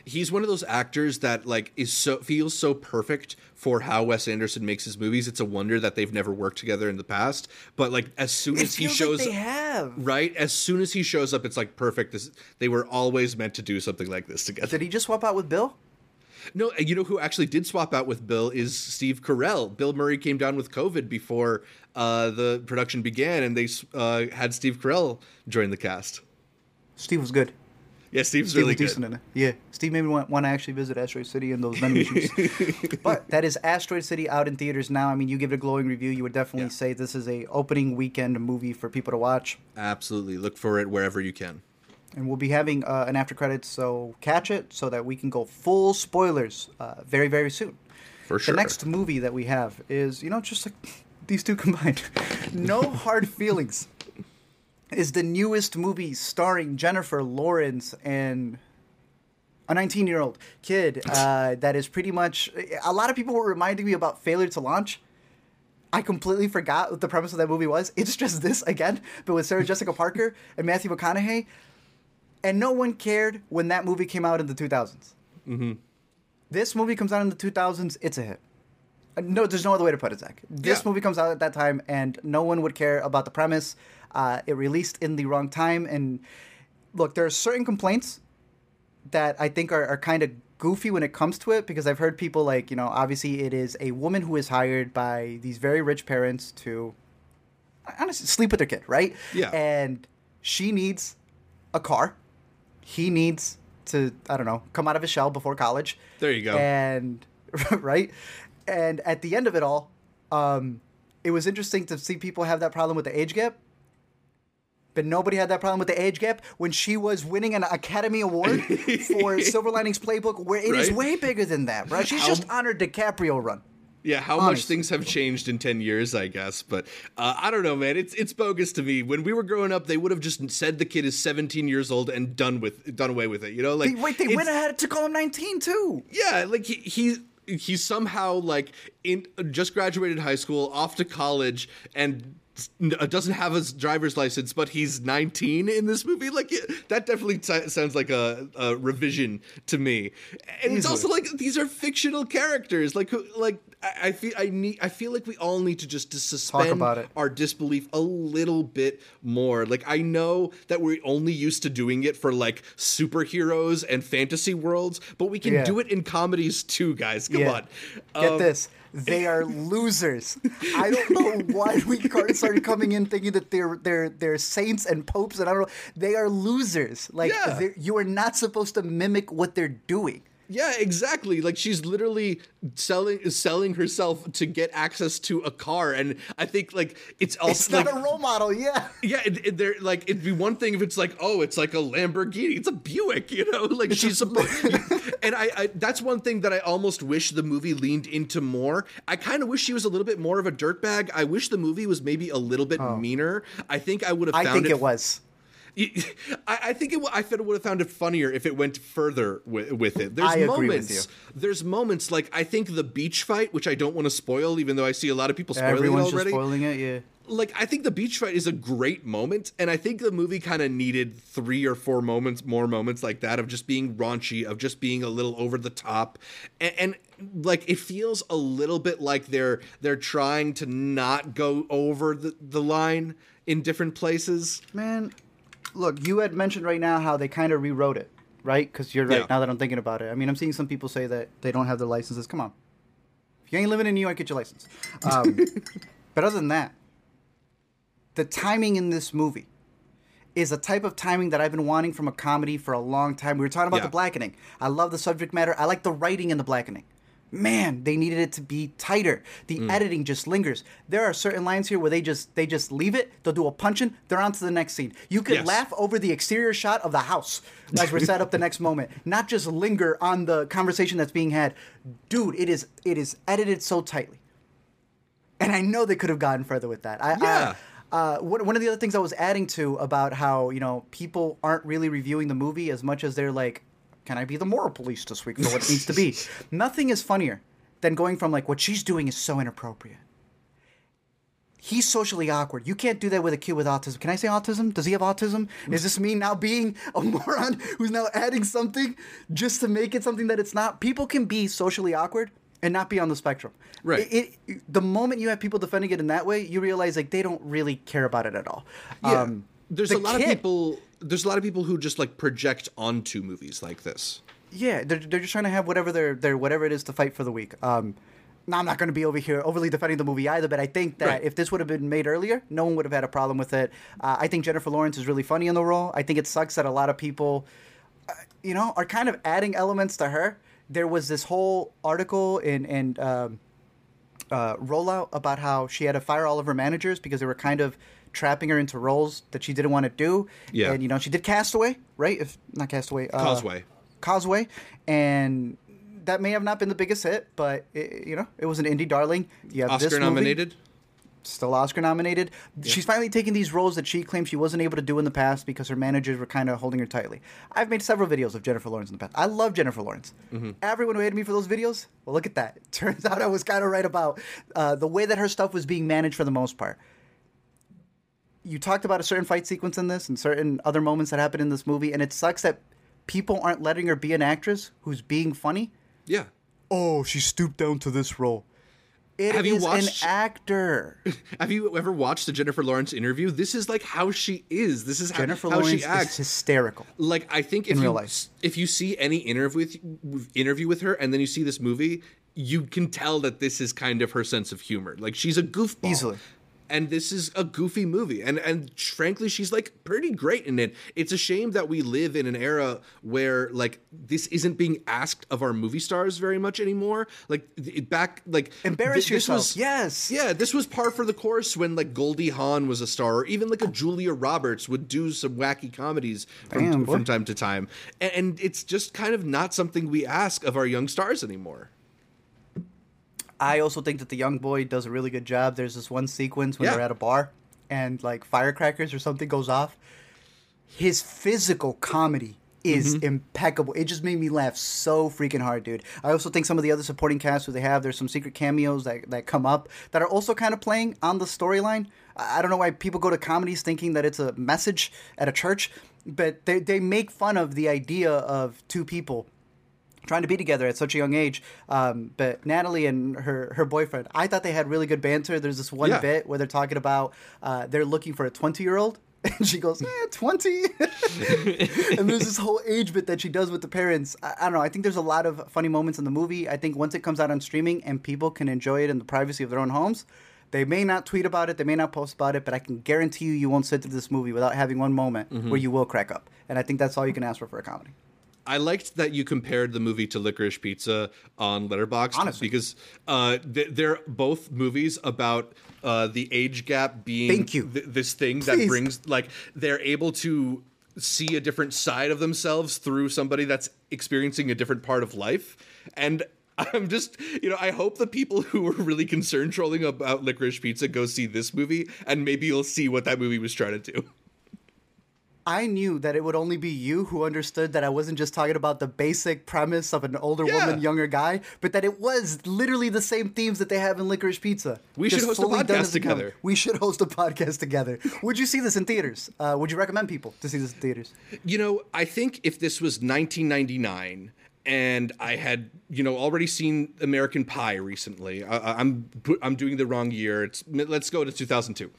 He's one of those actors that like feels so perfect for how Wes Anderson makes his movies. It's a wonder that they've never worked together in the past, but like as soon as he shows up, they have. Right? As soon as he shows up, it's like perfect. They were always meant to do something like this together. Did he just swap out with Bill? No, you know who actually did swap out with Bill is Steve Carell. Bill Murray came down with COVID before the production began, and they had Steve Carell join the cast. Steve was good. Yeah, Steve really was good. Decent in it. Yeah, Steve made me want to actually visit Asteroid City and those vending machines. But that is Asteroid City out in theaters now. I mean, you give it a glowing review. You would definitely say this is a opening weekend movie for people to watch. Absolutely. Look for it wherever you can. And we'll be having an after credits, so catch it so that we can go full spoilers very, very soon. For sure. The next movie that we have is, just like these two combined. No Hard Feelings is the newest movie starring Jennifer Lawrence and a 19-year-old kid that is pretty much... A lot of people were reminding me about Failure to Launch. I completely forgot what the premise of that movie was. It's just this again, but with Sarah Jessica Parker and Matthew McConaughey. And no one cared when that movie came out in the 2000s. Mm-hmm. This movie comes out in the 2000s. It's a hit. No, there's no other way to put it, Zach. This movie comes out at that time, and no one would care about the premise. It released in the wrong time. And look, there are certain complaints that I think are kind of goofy when it comes to it, because I've heard people like, obviously it is a woman who is hired by these very rich parents to, honestly, sleep with their kid, right? Yeah. And she needs a car. He needs to, come out of his shell before college. There you go. And, right? And at the end of it all, it was interesting to see people have that problem with the age gap. But nobody had that problem with the age gap when she was winning an Academy Award for Silver Linings Playbook, where it is way bigger than that, right? She's just on her DiCaprio run. Yeah, how much things have changed in 10 years, I guess. But I don't know, man. It's bogus to me. When we were growing up, they would have just said the kid is 17 years old and done away with it. They went ahead to call him 19 too. Yeah, like he somehow like just graduated high school, off to college, and doesn't have his driver's license, but he's 19 in this movie. Like that definitely sounds like a revision to me. And it's also like these are fictional characters. I feel like we all need to just suspend our disbelief a little bit more. Like I know that we're only used to doing it for like superheroes and fantasy worlds, but we can do it in comedies too, guys. Come on. Get this. They are losers. I don't know why we started coming in thinking that they're saints and popes, and I don't know. They are losers. Like, you are not supposed to mimic what they're doing. Yeah, exactly. Like, she's literally selling herself to get access to a car, and I think, like, it's also it's not like, a role model. Yeah, yeah. They're like, it'd be one thing if it's like, oh, it's like a Lamborghini, it's a Buick, you know. Like, she's supposed. And I, that's one thing that I almost wish the movie leaned into more. I kind of wish she was a little bit more of a dirtbag. I wish the movie was maybe a little bit meaner. I think I would have. I think it was. I would have found it funnier if it went further with it. There's moments like, I think the beach fight, which I don't want to spoil, even though I see a lot of people spoiling it already. Everyone's spoiling it, yeah. Like, I think the beach fight is a great moment, and I think the movie kind of needed 3 or 4 more moments like that, of just being raunchy, of just being a little over the top, and like, it feels a little bit like they're trying to not go over the line in different places. Man. Look, you had mentioned right now how they kind of rewrote it, right? Because you're right, now that I'm thinking about it. I mean, I'm seeing some people say that they don't have their licenses. Come on. If you ain't living in New York, get your license. But other than that, the timing in this movie is a type of timing that I've been wanting from a comedy for a long time. We were talking about The Blackening. I love the subject matter. I like the writing in The Blackening. Man, they needed it to be tighter. The editing just lingers. There are certain lines here where they just leave it. They'll do a punch-in. They're on to the next scene. You could laugh over the exterior shot of the house as we're set up the next moment. Not just linger on the conversation that's being had. Dude, it is edited so tightly. And I know they could have gotten further with that. One of the other things I was adding to about how, you know, people aren't really reviewing the movie as much as they're like, can I be the moral police this week for what it needs to be? Nothing is funnier than going from, like, what she's doing is so inappropriate. He's socially awkward. You can't do that with a kid with autism. Can I say autism? Does he have autism? Is this me now being a moron who's now adding something just to make it something that it's not? People can be socially awkward and not be on the spectrum. Right. The moment you have people defending it in that way, you realize, like, they don't really care about it at all. Yeah. There's a lot of people who just, like, project onto movies like this. Yeah, they're just trying to have whatever their whatever it is to fight for the week. Now, I'm not going to be over here overly defending the movie either, but I think that if this would have been made earlier, no one would have had a problem with it. I think Jennifer Lawrence is really funny in the role. I think it sucks that a lot of people, you know, are kind of adding elements to her. There was this whole article and rollout about how she had to fire all of her managers because they were kind of trapping her into roles that she didn't want to do. Yeah. And, you know, she did Castaway, right? If not Castaway. Causeway. And that may have not been the biggest hit, but, it was an indie darling. You have Oscar nominated. Still Oscar nominated. Yeah. She's finally taking these roles that she claimed she wasn't able to do in the past because her managers were kind of holding her tightly. I've made several videos of Jennifer Lawrence in the past. I love Jennifer Lawrence. Mm-hmm. Everyone who hated me for those videos, well, look at that. It turns out I was kind of right about the way that her stuff was being managed for the most part. You talked about a certain fight sequence in this and certain other moments that happen in this movie, and it sucks that people aren't letting her be an actress who's being funny. Yeah. Oh, she stooped down to this role. An actor. Have you ever watched the Jennifer Lawrence interview? This is, like, how she is. This is how she acts. Is hysterical. Like, I think if you see any interview with her and then you see this movie, you can tell that this is kind of her sense of humor. Like, she's a goofball. Easily. And this is a goofy movie. And frankly, she's, like, pretty great in it. It's a shame that we live in an era where, like, this isn't being asked of our movie stars very much anymore. Like, embarrass yourself. Yes. Yeah, this was par for the course when, like, Goldie Hawn was a star, or even, like, a Julia Roberts would do some wacky comedies from time to time. And it's just kind of not something we ask of our young stars anymore. I also think that the young boy does a really good job. There's this one sequence when they're at a bar and, like, firecrackers or something goes off. His physical comedy is impeccable. It just made me laugh so freaking hard, dude. I also think some of the other supporting cast who they have, there's some secret cameos that come up that are also kind of playing on the storyline. I don't know why people go to comedies thinking that it's a message at a church, but they make fun of the idea of two people trying to be together at such a young age. But Natalie and her boyfriend, I thought they had really good banter. There's this one bit where they're talking about they're looking for a 20-year-old. And she goes, 20. And there's this whole age bit that she does with the parents. I don't know. I think there's a lot of funny moments in the movie. I think once it comes out on streaming and people can enjoy it in the privacy of their own homes, they may not tweet about it, they may not post about it, but I can guarantee you, you won't sit through this movie without having one moment where you will crack up. And I think that's all you can ask for a comedy. I liked that you compared the movie to Licorice Pizza on Letterboxd, honestly, because they're both movies about the age gap being this thing that brings, like, they're able to see a different side of themselves through somebody that's experiencing a different part of life. And I'm just, you know, I hope the people who were really concerned trolling about Licorice Pizza go see this movie, and maybe you'll see what that movie was trying to do. I knew that it would only be you who understood that I wasn't just talking about the basic premise of an older woman, younger guy, but that it was literally the same themes that they have in Licorice Pizza. We should host a podcast together. We should host a podcast together. Would you see this in theaters? Would you recommend people to see this in theaters? You know, I think if this was 1999 and I had, you know, already seen American Pie recently, I'm doing the wrong year. Let's go to 2002.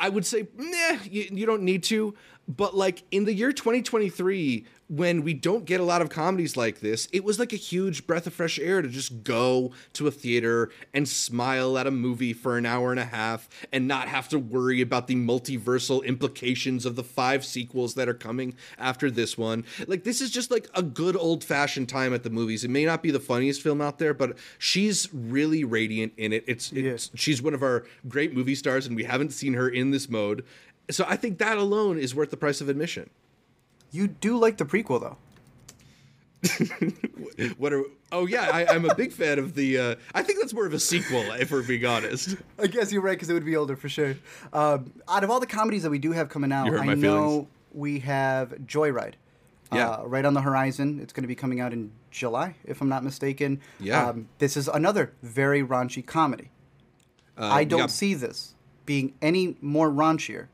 I would say, nah, you don't need to. But like in the year 2023, when we don't get a lot of comedies like this, it was like a huge breath of fresh air to just go to a theater and smile at a movie for an hour and a half and not have to worry about the multiversal implications of the 5 sequels that are coming after this one. Like, this is just like a good old-fashioned time at the movies. It may not be the funniest film out there, but she's really radiant in it. She's one of our great movie stars, and we haven't seen her in this mode. So I think that alone is worth the price of admission. You do like the prequel, though. I'm a big fan of the... I think that's more of a sequel, if we're being honest. I guess you're right, because it would be older, for sure. Out of all the comedies that we do have coming out, I know we have Joyride. Right on the horizon. It's going to be coming out in July, if I'm not mistaken. Yeah. This is another very raunchy comedy. I don't see this being any more raunchier,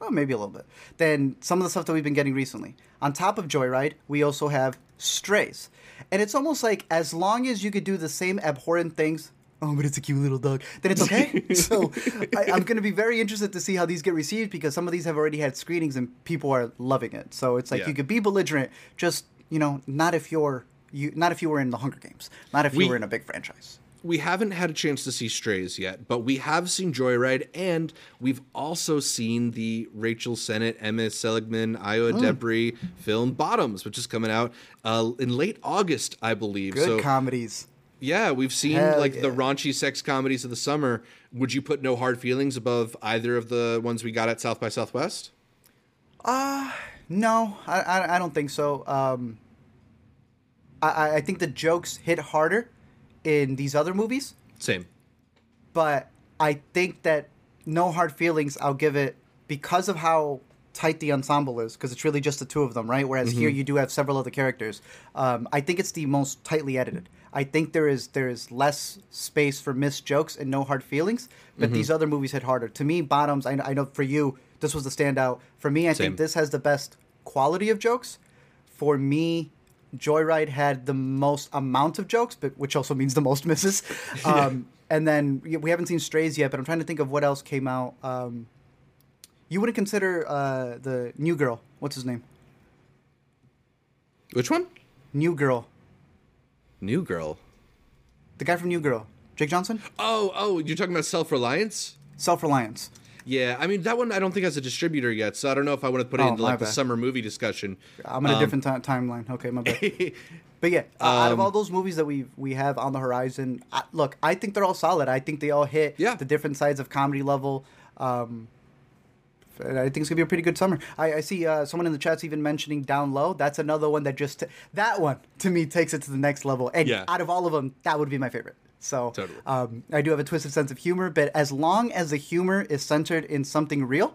well, maybe a little bit, than some of the stuff that we've been getting recently. On top of Joyride, we also have Strays. And it's almost like, as long as you could do the same abhorrent things, oh, but it's a cute little dog, then it's okay. So I'm going to be very interested to see how these get received, because some of these have already had screenings and people are loving it. So it's like, you could be belligerent, just, you know, not if you were in the Hunger Games, not if you were in a big franchise. We haven't had a chance to see Strays yet, but we have seen Joyride, and we've also seen the Rachel Sennett, Emma Seligman, Iowa Debris film Bottoms, which is coming out in late August, I believe. Good comedies. Yeah, we've seen the raunchy sex comedies of the summer. Would you put No Hard Feelings above either of the ones we got at South by Southwest? No, I don't think so. I think the jokes hit harder in these other movies. Same. But I think that No Hard Feelings, I'll give it, because of how tight the ensemble is, because it's really just the two of them, right? Whereas here you do have several other characters. I think it's the most tightly edited. I think there is less space for missed jokes and No Hard Feelings, but these other movies hit harder. To me, Bottoms, I know for you, this was the standout. For me, I think this has the best quality of jokes. For me, Joyride had the most amount of jokes, but which also means the most misses. And then we haven't seen Strays yet, but I'm trying to think of what else came out. You wouldn't consider the New Girl. What's his name? Which one? New Girl? The guy from New Girl. Jake Johnson? Oh, you're talking about Self-Reliance? Self-Reliance. Yeah, I mean, that one I don't think has a distributor yet, so I don't know if I want to put it into like the summer movie discussion. I'm in a different timeline. Okay, my bad. But yeah, out of all those movies that we have on the horizon, I think they're all solid. I think they all hit the different sides of comedy level. I think it's going to be a pretty good summer. I see someone in the chat's even mentioning Down Low. That's another one that just that one, to me, takes it to the next level. And out of all of them, that would be my favorite. So totally. I do have a twisted sense of humor, but as long as the humor is centered in something real,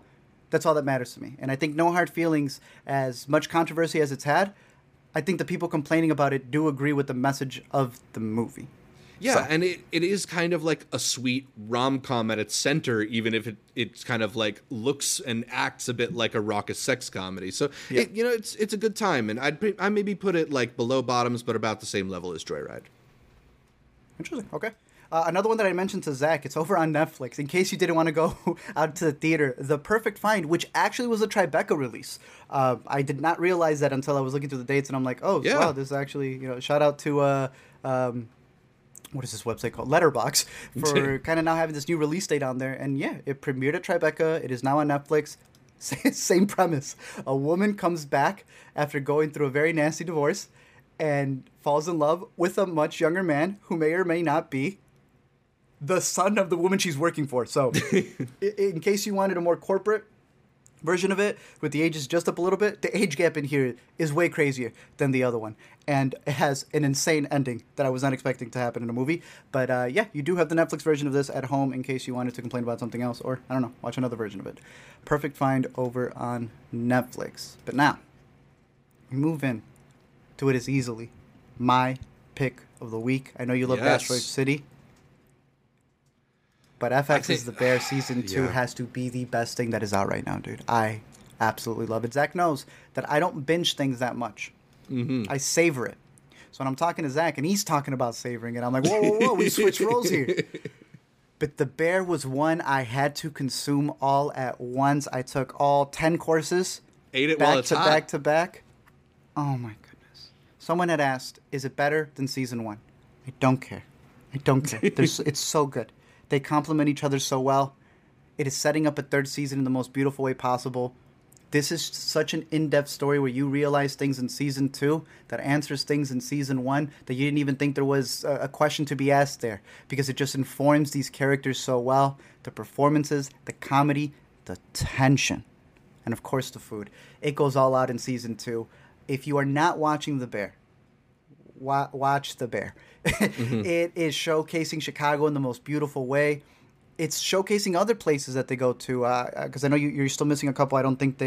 that's all that matters to me. And I think No Hard Feelings, as much controversy as it's had, I think the people complaining about it do agree with the message of the movie. Yeah, and it is kind of like a sweet rom-com at its center, even if it's kind of like looks and acts a bit like a raucous sex comedy. So, it's a good time, and I maybe put it like below Bottoms, but about the same level as Joyride. Interesting. Okay. Another one that I mentioned to Zach, it's over on Netflix, in case you didn't want to go out to the theater, The Perfect Find, which actually was a Tribeca release. I did not realize that until I was looking through the dates, and I'm like, oh, yeah. Wow, this is actually, you know, shout out to... what is this website called? Letterboxd, for kind of now having this new release date on there. And yeah, it premiered at Tribeca. It is now on Netflix. Same premise. A woman comes back after going through a very nasty divorce and falls in love with a much younger man who may or may not be the son of the woman she's working for. So in case you wanted a more corporate version of it, with the ages just up a little bit, the age gap in here is way crazier than the other one. And it has an insane ending that I was not expecting to happen in a movie. But yeah, you do have the Netflix version of this at home in case you wanted to complain about something else or, I don't know, watch another version of it. Perfect Find over on Netflix. But now, we move in to what is easily my pick of the week. I know you love Asteroid City. But FX's The Bear Season 2 has to be the best thing that is out right now, dude. I absolutely love it. Zach knows that I don't binge things that much. Mm-hmm. I savor it. So when I'm talking to Zach and he's talking about savoring it, I'm like, whoa, we switched roles here. But The Bear was one I had to consume all at once. I took all 10 courses. Ate it while it's hot. Back to back. Oh, my goodness. Someone had asked, is it better than Season 1? I don't care. It's so good. They complement each other so well. It is setting up a third season in the most beautiful way possible. This is such an in-depth story where you realize things in Season 2 that answers things in Season 1 that you didn't even think there was a question to be asked there, because it just informs these characters so well. The performances, the comedy, the tension, and of course the food. It goes all out in Season 2. If you are not watching The Bear, watch The Bear. Mm-hmm. It is showcasing Chicago in the most beautiful way. It's showcasing other places that they go to, because I know you're still missing a couple. I don't want to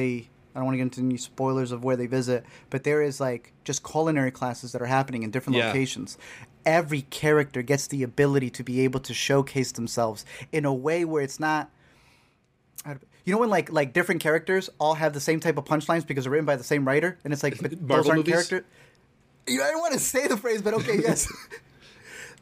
get into any spoilers of where they visit, but there is like just culinary classes that are happening in different locations. Every character gets the ability to be able to showcase themselves in a way where it's not, you know, when like different characters all have the same type of punchlines because they're written by the same writer, and it's like, but those aren't characters. You know, I don't want to say the phrase, but okay, yes.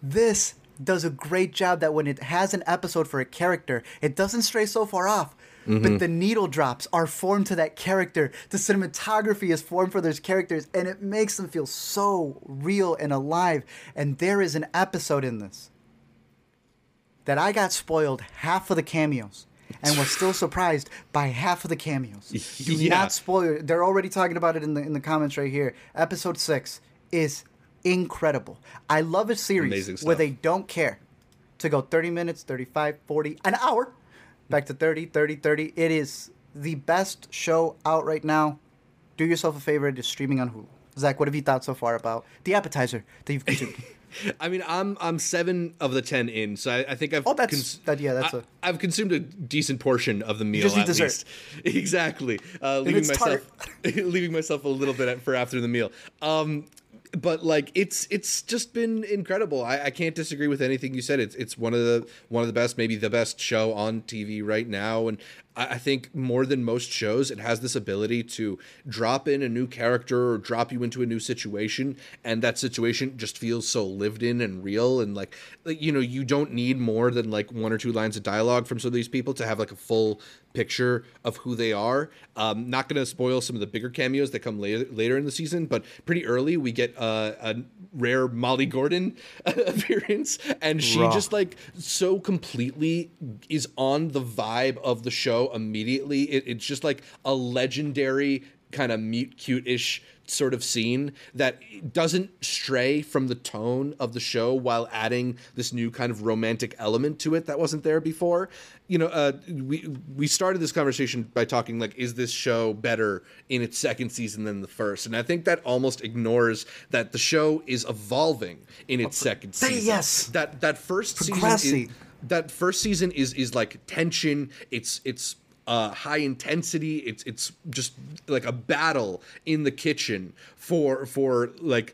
This does a great job that when it has an episode for a character, it doesn't stray so far off. Mm-hmm. But the needle drops are formed to that character. The cinematography is formed for those characters, and it makes them feel so real and alive. And there is an episode in this that I got spoiled half of the cameos and was still surprised by half of the cameos. Do not spoil it. They're already talking about it in the comments right here. Episode 6 is incredible. I love a series where they don't care to go 30 minutes, 35, 40, an hour, back to 30. It is the best show out right now. Do yourself a favor. It is streaming on Hulu. Zach, what have you thought so far about the appetizer that you've consumed? I mean, I'm 7 of the 10 in, so I think I've I've consumed a decent portion of the meal. You just need dessert, least. Exactly. Leaving myself a little bit for after the meal. But like it's just been incredible. I can't disagree with anything you said. It's one of the best, maybe the best show on TV right now. And I think more than most shows, it has this ability to drop in a new character or drop you into a new situation, and that situation just feels so lived in and real. And like you know, you don't need more than like 1 or 2 lines of dialogue from some of these people to have like a full picture of who they are. Not going to spoil some of the bigger cameos that come later in the season, but pretty early we get a rare Molly Gordon appearance, and she just like so completely is on the vibe of the show immediately. It's just like a legendary kind of meet cute-ish sort of scene that doesn't stray from the tone of the show while adding this new kind of romantic element to it that wasn't there before. You know, we started this conversation by talking like, is this show better in its second season than the first? And I think that almost ignores that the show is evolving in its second season. Yes, that first season. That first season is like tension. It's high intensity. It's just like a battle in the kitchen for like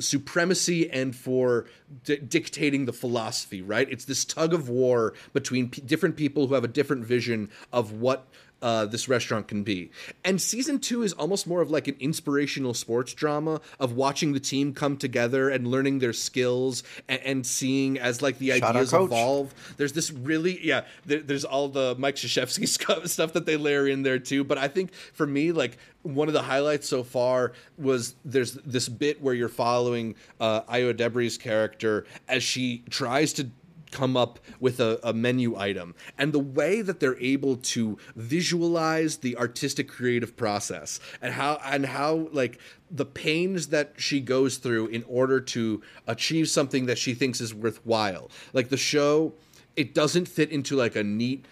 supremacy and for dictating the philosophy, right? It's this tug of war between different people who have a different vision of what this restaurant can be. And season two is almost more of like an inspirational sports drama of watching the team come together and learning their skills and seeing as like the ideas evolve. There's this really, there's all the Mike Krzyzewski stuff that they layer in there too. But I think for me, like one of the highlights so far was there's this bit where you're following Ayo Adebayo's character as she tries to come up with a menu item, and the way that they're able to visualize the artistic creative process and how like the pains that she goes through in order to achieve something that she thinks is worthwhile. Like the show, it doesn't fit into like a neat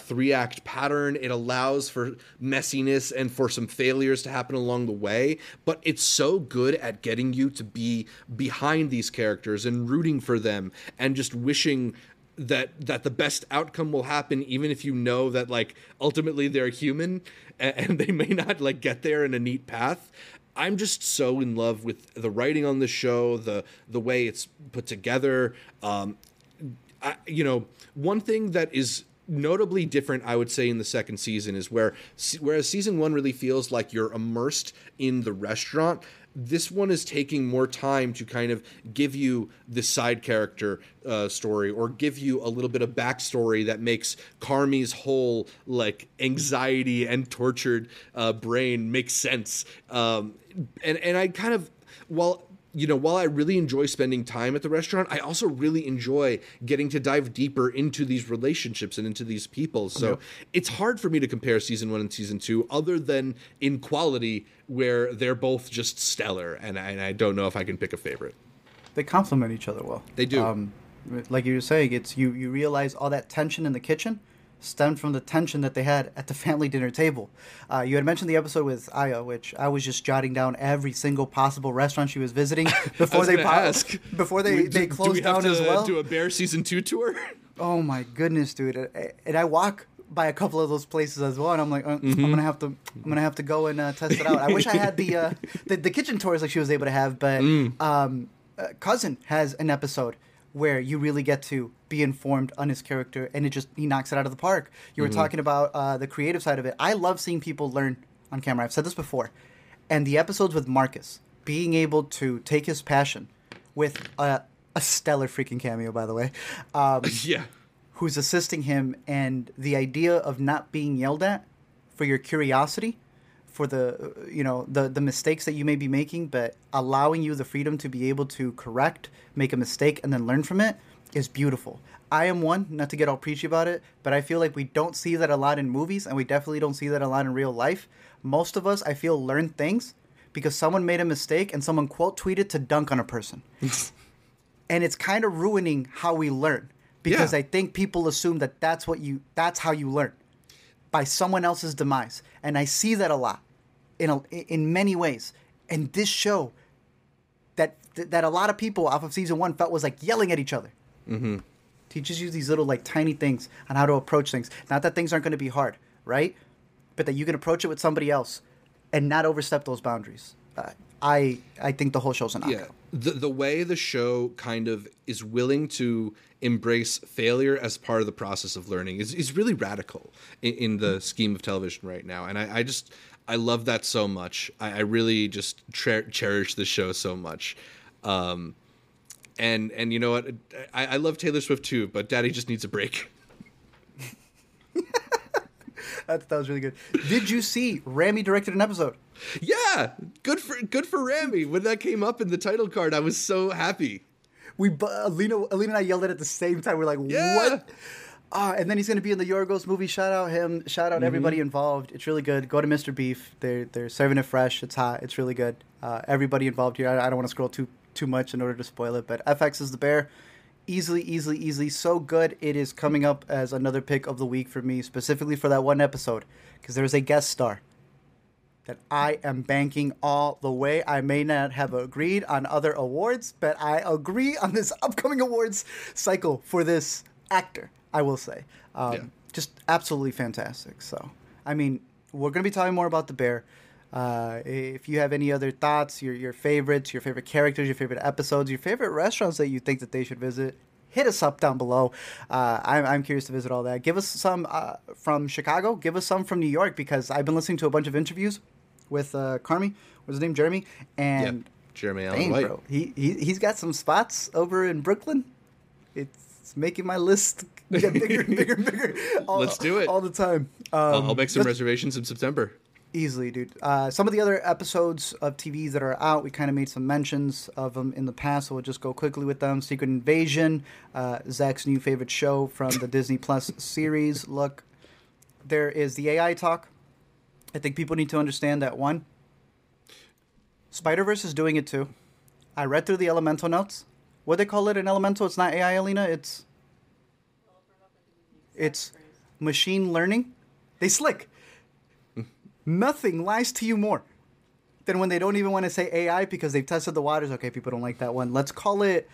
three-act pattern. It allows for messiness and for some failures to happen along the way, but it's so good at getting you to be behind these characters and rooting for them and just wishing that the best outcome will happen, even if you know that like ultimately they're human and they may not like get there in a neat path. I'm just so in love with the writing on the show, the way it's put together. One thing that is notably different, I would say, in the second season is whereas season one really feels like you're immersed in the restaurant, this one is taking more time to kind of give you the side character story or give you a little bit of backstory that makes Carmi's whole like anxiety and tortured brain make sense. And I kind of, while I really enjoy spending time at the restaurant, I also really enjoy getting to dive deeper into these relationships and into these people. So it's hard for me to compare season one and season two, other than in quality, where they're both just stellar. And I don't know if I can pick a favorite. They complement each other well. They do. Like you were saying, it's you realize all that tension in the kitchen stemmed from the tension that they had at the family dinner table. You had mentioned the episode with Aya, which I was just jotting down every single possible restaurant she was visiting before they closed down as well. Do a Bear season 2 tour? Oh my goodness, dude! And I walk by a couple of those places as well, and I'm like, I'm gonna have to go and test it out. I wish I had the kitchen tours like she was able to have, but Cousin has an episode where you really get to be informed on his character, and he knocks it out of the park. You were talking about the creative side of it. I love seeing people learn on camera. I've said this before. And the episodes with Marcus, being able to take his passion with a stellar freaking cameo, by the way, who's assisting him, and the idea of not being yelled at for your curiosity, for the mistakes that you may be making, but allowing you the freedom to be able to correct, make a mistake, and then learn from it is beautiful. I am one, not to get all preachy about it, but I feel like we don't see that a lot in movies, and we definitely don't see that a lot in real life. Most of us, I feel, learn things because someone made a mistake and someone quote tweeted to dunk on a person. And it's kind of ruining how we learn, because I think people assume that that's how you learn, by someone else's demise. And I see that a lot in many ways. And this show that a lot of people off of season one felt was like yelling at each other, teaches you these little like tiny things on how to approach things. Not that things aren't going to be hard, right? But that you can approach it with somebody else and not overstep those boundaries. I think the whole show's an knockout. The way the show kind of is willing to embrace failure as part of the process of learning is really radical in the scheme of television right now. And I love that so much. I really just cherish the show so much. And you know what? I love Taylor Swift too, but Daddy just needs a break. That was really good. Did you see Rami directed an episode? Yeah, good for Rami. When that came up in the title card, I was so happy. Alina and I yelled it at the same time. We're like, what? And then he's going to be in the Yorgos movie. Shout out him. Shout out everybody involved. It's really good. Go to Mr. Beef. They're serving it fresh. It's hot. It's really good. Everybody involved here. I don't want to scroll too much in order to spoil it, but FX is The Bear. Easily so good. It is coming up as another pick of the week for me, specifically for that one episode, because there's a guest star that I am banking all the way. I may not have agreed on other awards, but I agree on this upcoming awards cycle for this actor, I will say. Just absolutely fantastic. So, I mean, we're going to be talking more about The Bear. If you have any other thoughts, your favorites, your favorite characters, your favorite episodes, your favorite restaurants that you think that they should visit, hit us up down below. I'm curious to visit all that. Give us some from Chicago. Give us some from New York, because I've been listening to a bunch of interviews with Carmi. What's his name? Jeremy. And yep. Jeremy Allen White. Bro, he's got some spots over in Brooklyn. It's making my list get bigger and bigger and bigger. Let's do it. All the time. I'll make some reservations in September. Easily, dude. Some of the other episodes of TV that are out, we kind of made some mentions of them in the past, so we'll just go quickly with them. Secret Invasion, Zach's new favorite show from the Disney Plus series. Look, there is the AI talk. I think people need to understand that, one, Spider-Verse is doing it too. I read through the Elemental notes. What do they call it in Elemental? It's not AI, Alina. It's machine learning. They slick. Nothing lies to you more than when they don't even want to say AI because they've tested the waters. Okay, people don't like that one. Let's call it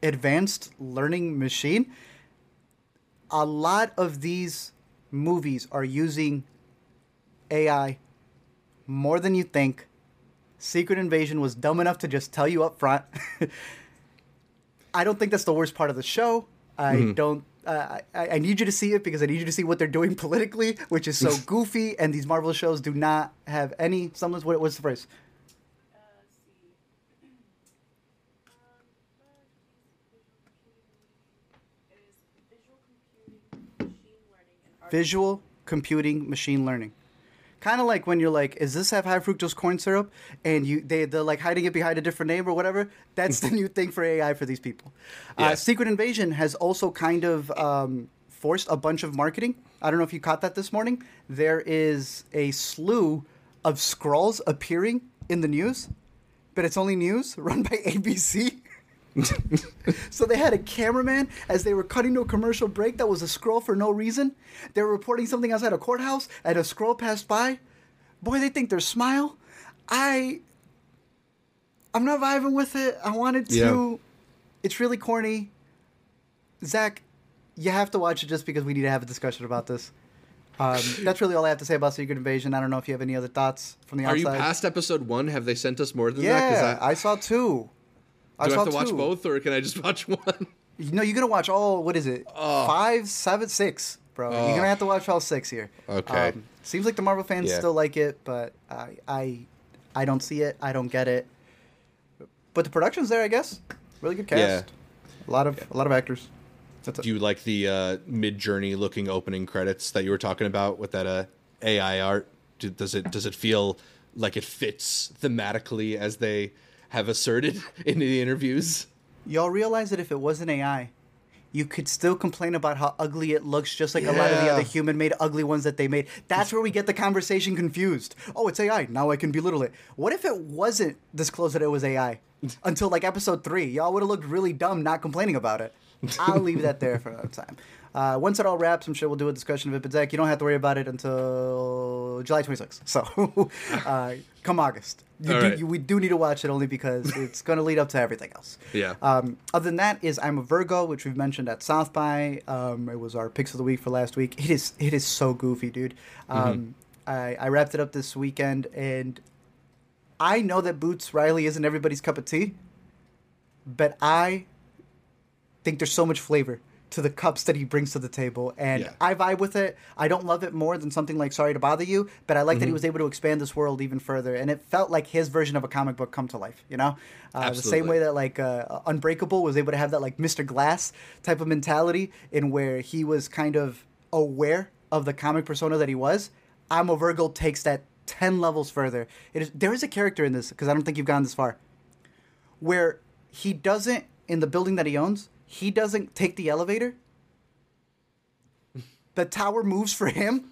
advanced learning machine. A lot of these movies are using AI more than you think. Secret Invasion was dumb enough to just tell you up front. I don't think that's the worst part of the show. I need you to see it because I need you to see what they're doing politically, which is so goofy, and these Marvel shows do not have any semblance. What's the phrase? Visual computing, machine learning. Kind of like when you're like, is this have high fructose corn syrup? And they're like hiding it behind a different name or whatever. That's the new thing for AI for these people. Yes. Secret Invasion has also kind of forced a bunch of marketing. I don't know if you caught that this morning. There is a slew of Skrulls appearing in the news, but it's only news run by ABC. So they had a cameraman as they were cutting to a commercial break that was a Skrull for no reason. They were reporting something outside a courthouse, and a Skrull passed by. Boy, they think they're Smile. I'm not vibing with it. I wanted to. It's really corny. Zach, you have to watch it just because we need to have a discussion about this. That's really all I have to say about Secret Invasion. I don't know if you have any other thoughts from the outside. Are you past episode one? Have they sent us more than that? Yeah, I saw two. Do I have to watch both, or can I just watch one? No, you're going to watch all, 5, 7, 6, bro. You're going to have to watch all 6 here. Okay. Seems like the Marvel fans still like it, but I don't see it. I don't get it. But the production's there, I guess. Really good cast. Yeah. A lot of actors. Do you like the mid-journey looking opening credits that you were talking about with that AI art? Does it feel like it fits thematically as they have asserted in the interviews? Y'all realize that if it wasn't AI, you could still complain about how ugly it looks, just like a lot of the other human-made ugly ones that they made. That's where we get the conversation confused. Oh, it's AI. Now I can belittle it. What if it wasn't disclosed that it was AI until like episode 3? Y'all would have looked really dumb not complaining about it. I'll leave that there for another time. Once it all wraps, I'm sure we'll do a discussion of it. But Zach, you don't have to worry about it until July 26th. So come August. We do need to watch it only because it's going to lead up to everything else. Yeah. Other than that is I'm a Virgo, which we've mentioned at South By. It was our picks of the week for last week. It is so goofy, dude. I wrapped it up this weekend, and I know that Boots Riley isn't everybody's cup of tea, but I think there's so much flavor to the cups that he brings to the table, and I vibe with it. I don't love it more than something like Sorry to Bother You, but I like that he was able to expand this world even further, and it felt like his version of a comic book come to life, you know? The same way that like Unbreakable was able to have that like Mr. Glass type of mentality in where he was kind of aware of the comic persona that he was. I'm a Virgo takes that 10 levels further. There is a character in this, because I don't think you've gone this far, where he doesn't, in the building that he owns, he doesn't take the elevator. The tower moves for him.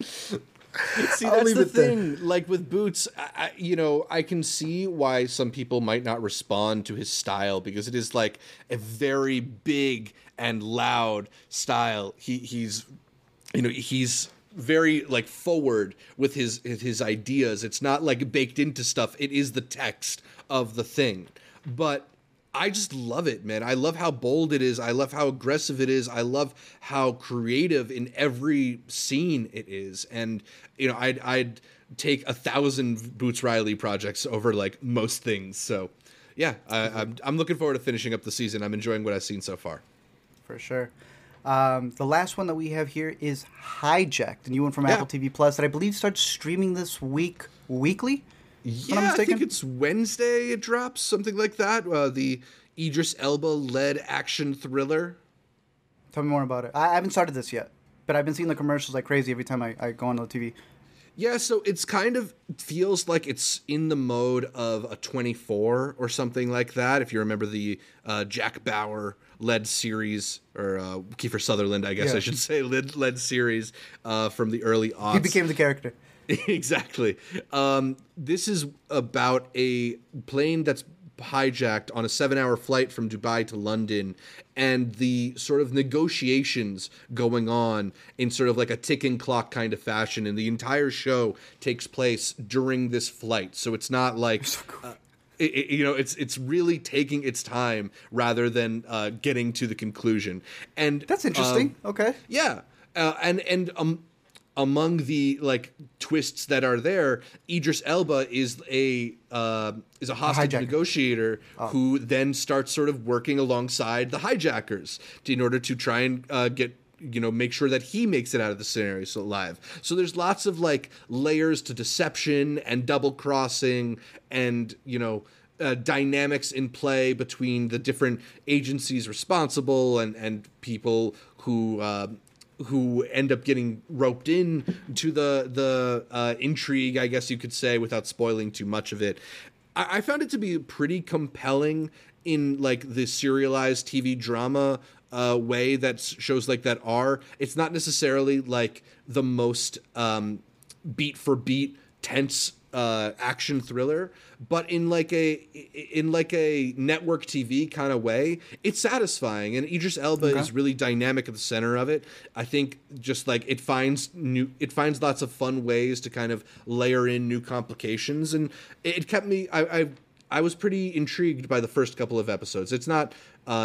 See, that's the thing. There. Like with Boots, I can see why some people might not respond to his style, because it is like a very big and loud style. He's very like forward with his ideas. It's not like baked into stuff. It is the text of the thing. But I just love it, man. I love how bold it is. I love how aggressive it is. I love how creative in every scene it is. And, I'd take 1,000 Boots Riley projects over, like, most things. So, yeah, I'm looking forward to finishing up the season. I'm enjoying what I've seen so far. For sure. The last one that we have here is Hijacked, a new one from Apple TV Plus that I believe starts streaming this week weekly. Yeah, I think it's Wednesday it drops, something like that. The Idris Elba-led action thriller. Tell me more about it. I haven't started this yet, but I've been seeing the commercials like crazy every time I go on the TV. Yeah, so it's kind of feels like it's in the mode of a A24 or something like that. If you remember the Jack Bauer-led series, or Kiefer Sutherland, I guess I should say, led series from the early aughts. He became the character. Exactly. This is about a plane that's hijacked on a 7-hour flight from Dubai to London, and the sort of negotiations going on in sort of like a ticking clock kind of fashion. And the entire show takes place during this flight. So it's not like, it's really taking its time rather than getting to the conclusion. And that's interesting. Okay. Yeah. Among the like twists that are there, Idris Elba is a hostage negotiator who then starts sort of working alongside the hijackers in order to try and make sure that he makes it out of the scenario alive. So there's lots of like layers to deception and double crossing and dynamics in play between the different agencies responsible and people who end up getting roped in to the intrigue, I guess you could say, without spoiling too much of it. I found it to be pretty compelling in like the serialized TV drama way that shows like that are. It's not necessarily like the most beat for beat tense action thriller, but in like a network TV kind of way, it's satisfying. And Idris Elba is really dynamic at the center of it. I think just like it finds lots of fun ways to kind of layer in new complications, and it kept me. I was pretty intrigued by the first couple of episodes. It's not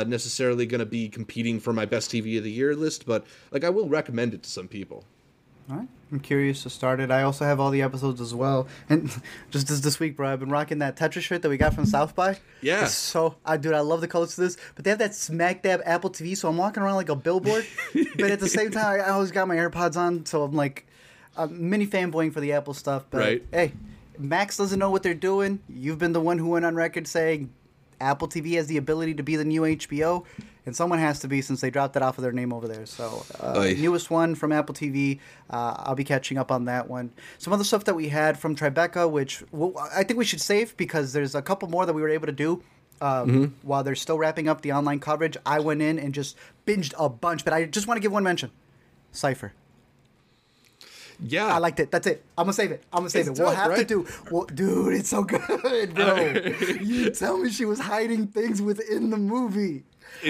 necessarily going to be competing for my best TV of the year list, but like I will recommend it to some people. All right. I'm curious to start it. I also have all the episodes as well. And just this week, bro, I've been rocking that Tetris shirt that we got from South by. Yeah. It's so, I love the colors to this. But they have that smack dab Apple TV, so I'm walking around like a billboard. But at the same time, I always got my AirPods on, so I'm like mini fanboying for the Apple stuff. But hey, Max doesn't know what they're doing. You've been the one who went on record saying Apple TV has the ability to be the new HBO. And someone has to be, since they dropped it off of their name over there. So newest one from Apple TV. I'll be catching up on that one. Some other stuff that we had from Tribeca, which I think we should save because there's a couple more that we were able to do while they're still wrapping up the online coverage. I went in and just binged a bunch, but I just want to give one mention. Cypher. Yeah, I liked it. That's it. I'm gonna save it. We'll dope, have right? to do. Well, dude, it's so good, bro. You tell me she was hiding things within the movie.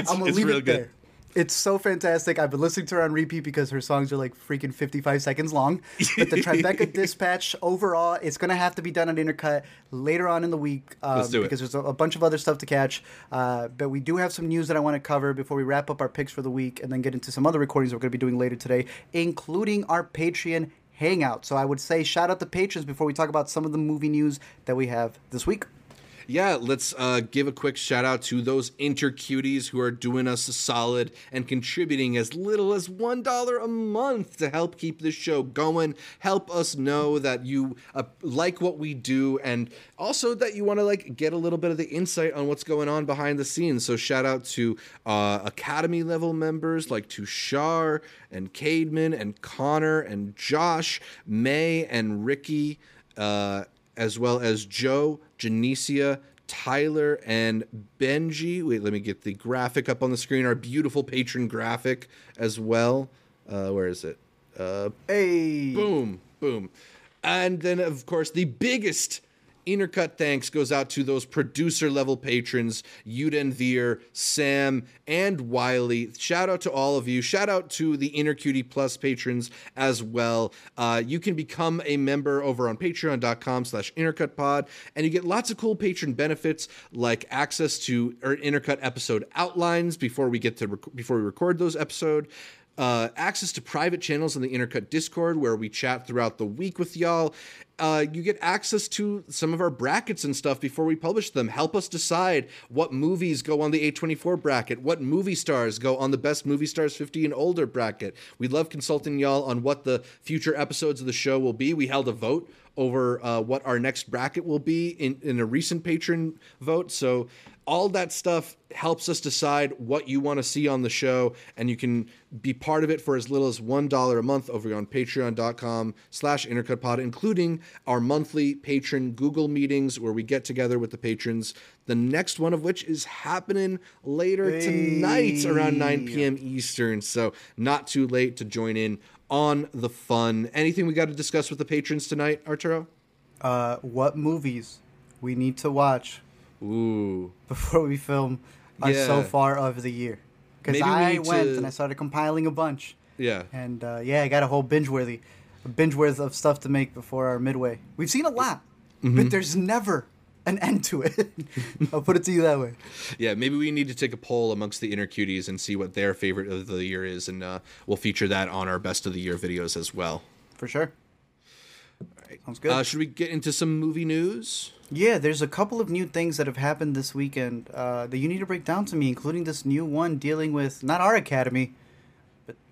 I'm gonna leave it there. It's so fantastic. I've been listening to her on repeat because her songs are like freaking 55 seconds long. But the Tribeca Dispatch overall, it's going to have to be done on Intercut later on in the week Let's do it. Because there's a bunch of other stuff to catch. But we do have some news that I want to cover before we wrap up our picks for the week and then get into some other recordings that we're going to be doing later today, including our Patreon hangout. So I would say shout out the patrons before we talk about some of the movie news that we have this week. Yeah, let's give a quick shout out to those intercuties who are doing us a solid and contributing as little as $1 a month to help keep this show going. Help us know that you like what we do, and also that you want to like get a little bit of the insight on what's going on behind the scenes. So shout out to Academy level members like Tushar and Cademan and Connor and Josh, May and Ricky, as well as Joe, Janicia, Tyler, and Benji. Wait, let me get the graphic up on the screen, our beautiful patron graphic as well. Where is it? Hey! Boom. And then, of course, the biggest Intercut thanks goes out to those producer-level patrons, Yudenveer, Sam, and Wiley. Shout out to all of you. Shout out to the InterCutie Plus patrons as well. You can become a member over on patreon.com/IntercutPod, and you get lots of cool patron benefits like access to Intercut episode outlines before we record those episodes. Access to private channels on the Intercut Discord where we chat throughout the week with y'all, You get access to some of our brackets and stuff before we publish them. Help us decide what movies go on the A24 bracket, what movie stars go on the Best Movie Stars 50 and Older bracket. We love consulting y'all on what the future episodes of the show will be. We held a vote over what our next bracket will be in a recent patron vote. So all that stuff helps us decide what you want to see on the show, and you can be part of it for as little as $1 a month over on patreon.com/intercutpod, including our monthly patron Google meetings where we get together with the patrons. The next one of which is happening later tonight around 9 p.m. Eastern. So not too late to join in on the fun. Anything we got to discuss with the patrons tonight, Arturo? What movies we need to watch before we film our so far of the year. Because I went and I started compiling a bunch. Yeah. And I got a whole binge worth of stuff to make before our midway. We've seen a lot, but there's never an end to it. I'll put it to you that way. Yeah, maybe we need to take a poll amongst the inner cuties and see what their favorite of the year is, and we'll feature that on our best of the year videos as well. For sure. All right. Sounds good. Should we get into some movie news? Yeah, there's a couple of new things that have happened this weekend that you need to break down to me, including this new one dealing with not our Academy,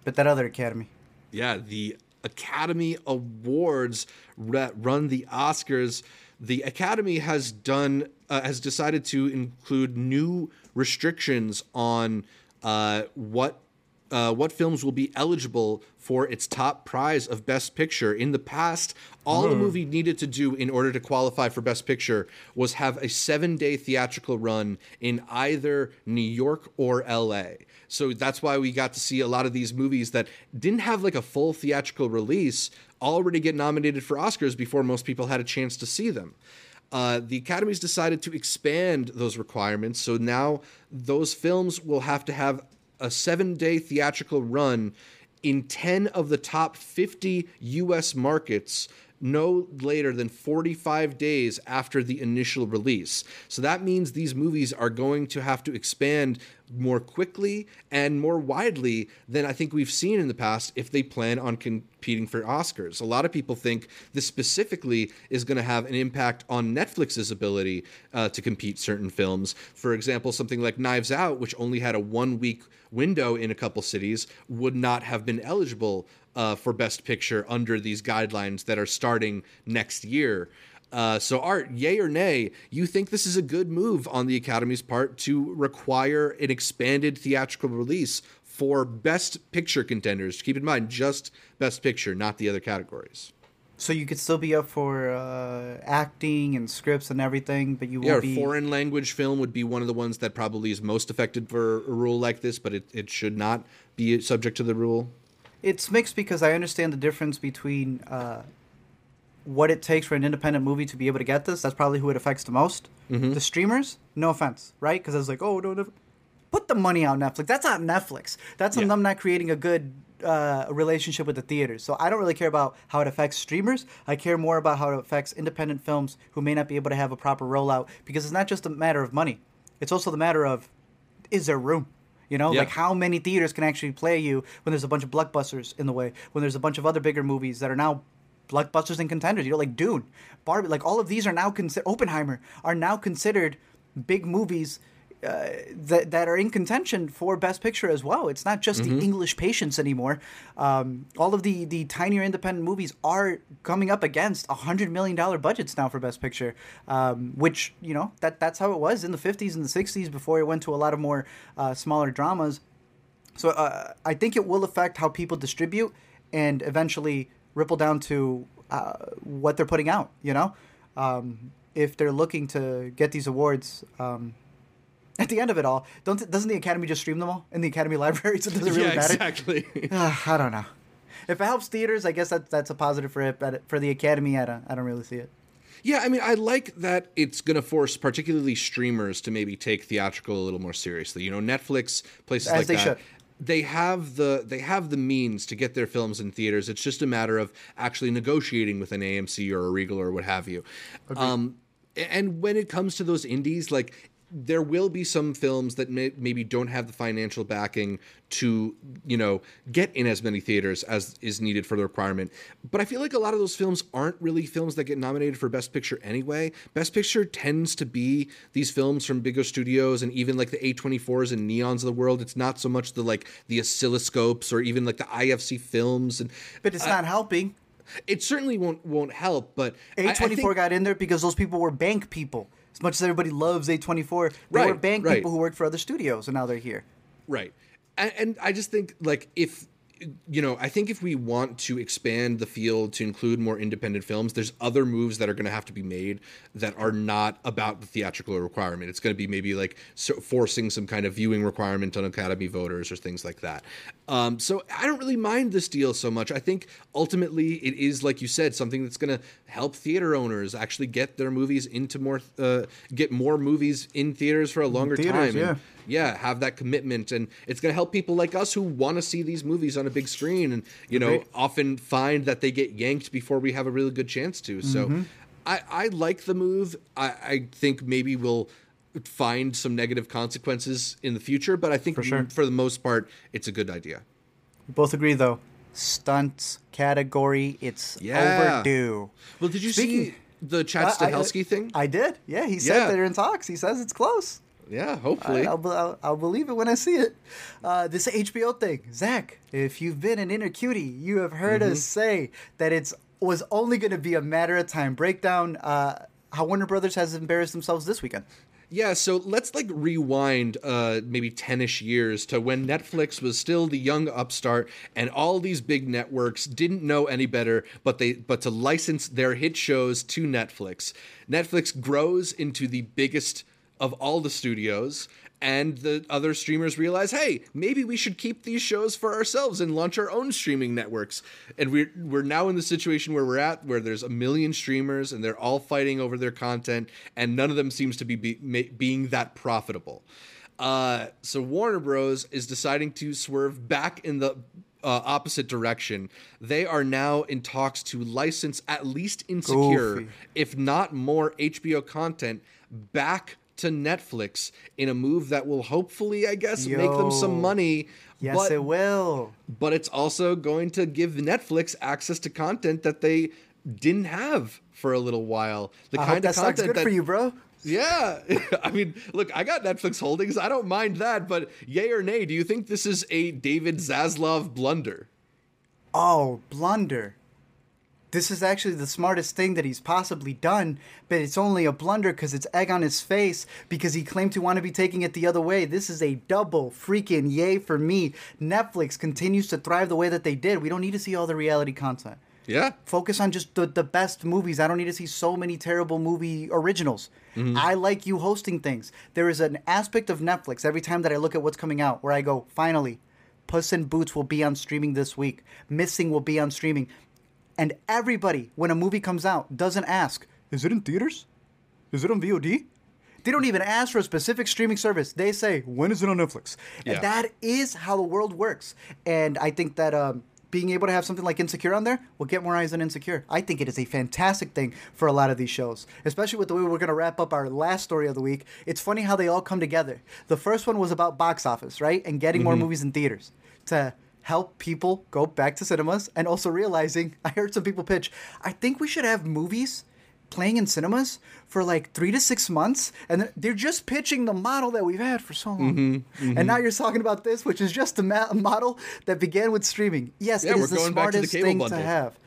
but that other Academy. Yeah, the Academy Awards that run the Oscars. The Academy has decided to include new restrictions on what films will be eligible for its top prize of Best Picture. In the past, all the movie needed to do in order to qualify for Best Picture was have a 7-day theatrical run in either New York or LA. So that's why we got to see a lot of these movies that didn't have like a full theatrical release already get nominated for Oscars before most people had a chance to see them. The Academy's decided to expand those requirements. So now those films will have to have a 7-day theatrical run in 10 of the top 50 U.S. markets no later than 45 days after the initial release. So that means these movies are going to have to expand more quickly and more widely than I think we've seen in the past if they plan on competing for Oscars. A lot of people think this specifically is going to have an impact on Netflix's ability to compete certain films. For example, something like Knives Out, which only had a 1-week window in a couple cities, would not have been eligible for Best Picture under these guidelines that are starting next year. So Art, yay or nay, you think this is a good move on the Academy's part to require an expanded theatrical release for Best Picture contenders? Keep in mind, just Best Picture, not the other categories. So you could still be up for acting and scripts and everything, but you will be... Yeah, foreign language film would be one of the ones that probably is most affected for a rule like this, but it should not be subject to the rule. It's mixed because I understand the difference between... what it takes for an independent movie to be able to get this, that's probably who it affects the most. The streamers, no offense, right? Because I was like, put the money on Netflix. That's not Netflix. That's on them not creating a good relationship with the theaters. So I don't really care about how it affects streamers. I care more about how it affects independent films who may not be able to have a proper rollout, because it's not just a matter of money. It's also the matter of, is there room? You know, like how many theaters can actually play you when there's a bunch of blockbusters in the way, when there's a bunch of other bigger movies that are now blockbusters and contenders, you know, like Dune, Barbie, like all of these are now Oppenheimer are now considered big movies that are in contention for Best Picture as well. It's not just the English patients anymore. All of the tinier independent movies are coming up against $100 million budgets now for Best Picture, which, you know, that's how it was in the 50s and the 60s before it went to a lot of more smaller dramas. So I think it will affect how people distribute and eventually ripple down to what they're putting out, you know? If they're looking to get these awards, at the end of it all, doesn't the Academy just stream them all in the Academy library? So does it really matter? Exactly. I don't know. If it helps theaters, I guess that's a positive for it, but for the Academy, I don't really see it. Yeah, I mean, I like that it's going to force particularly streamers to maybe take theatrical a little more seriously. You know, Netflix, places like that. As they should. They have the means to get their films in theaters. It's just a matter of actually negotiating with an AMC or a Regal or what have you. Okay. And when it comes to those indies, like there will be some films that maybe don't have the financial backing to, you know, get in as many theaters as is needed for the requirement. But I feel like a lot of those films aren't really films that get nominated for Best Picture anyway. Best Picture tends to be these films from bigger studios and even like the A24s and Neons of the world. It's not so much the, like, the Oscilloscopes or even like the IFC films. And but it's not helping. It certainly won't help, but A24 got in there because those people were bank people. As much as everybody loves A24, they were bank people who worked for other studios, and now they're here. Right. And I just think, like, if, you know, I think if we want to expand the field to include more independent films, there's other moves that are going to have to be made that are not about the theatrical requirement. It's going to be maybe like forcing some kind of viewing requirement on Academy voters or things like that. So I don't really mind this deal so much. I think ultimately it is, like you said, something that's going to help theater owners actually get their movies into more, get more movies in theaters for a longer time. Yeah. And, yeah, have that commitment, and it's going to help people like us who want to see these movies on a big screen, and you know, often find that they get yanked before we have a really good chance to. So, I like the move. I think maybe we'll find some negative consequences in the future, but I think for the most part, it's a good idea. We both agree, though. Stunts category, it's overdue. Well, did you see the Chad Stahelski thing? I did. Yeah, he said they're in talks. He says it's close. Yeah, hopefully. I'll believe it when I see it. This HBO thing. Zach, if you've been an inner cutie, you have heard us say that it was only going to be a matter of time. Break down how Warner Brothers has embarrassed themselves this weekend. Yeah, so let's like rewind maybe 10-ish years to when Netflix was still the young upstart, and all these big networks didn't know any better, but to license their hit shows to Netflix. Netflix grows into the biggest of all the studios, and the other streamers realize, hey, maybe we should keep these shows for ourselves and launch our own streaming networks. And we're now in the situation where we're at, where there's 1 million streamers and they're all fighting over their content, and none of them seems to be being that profitable. So Warner Bros. Is deciding to swerve back in the opposite direction. They are now in talks to license at least Insecure, if not more HBO content, back to Netflix in a move that will hopefully, I guess, make them some money. Yes, it will. But it's also going to give Netflix access to content that they didn't have for a little while. The kind of content good for you, bro. Yeah. I mean, look, I got Netflix holdings. I don't mind that. But yay or nay, do you think this is a David Zaslav blunder? Oh, blunder. This is actually the smartest thing that he's possibly done, but it's only a blunder because it's egg on his face because he claimed to want to be taking it the other way. This is a double freaking yay for me. Netflix continues to thrive the way that they did. We don't need to see all the reality content. Yeah. Focus on just the best movies. I don't need to see so many terrible movie originals. I like you hosting things. There is an aspect of Netflix every time that I look at what's coming out where I go, finally, Puss in Boots will be on streaming this week. Missing will be on streaming. And everybody, when a movie comes out, doesn't ask, is it in theaters? Is it on VOD? They don't even ask for a specific streaming service. They say, when is it on Netflix? Yeah. And that is how the world works. And I think that being able to have something like Insecure on there will get more eyes on Insecure. I think it is a fantastic thing for a lot of these shows, especially with the way we're going to wrap up our last story of the week. It's funny how they all come together. The first one was about box office, right? And getting more movies in theaters to help people go back to cinemas, and also realizing, I heard some people pitch, I think we should have movies playing in cinemas for like 3 to 6 months, and they're just pitching the model that we've had for so long. And now you're talking about this, which is just a model that began with streaming. Yes, it is the smartest thing to have.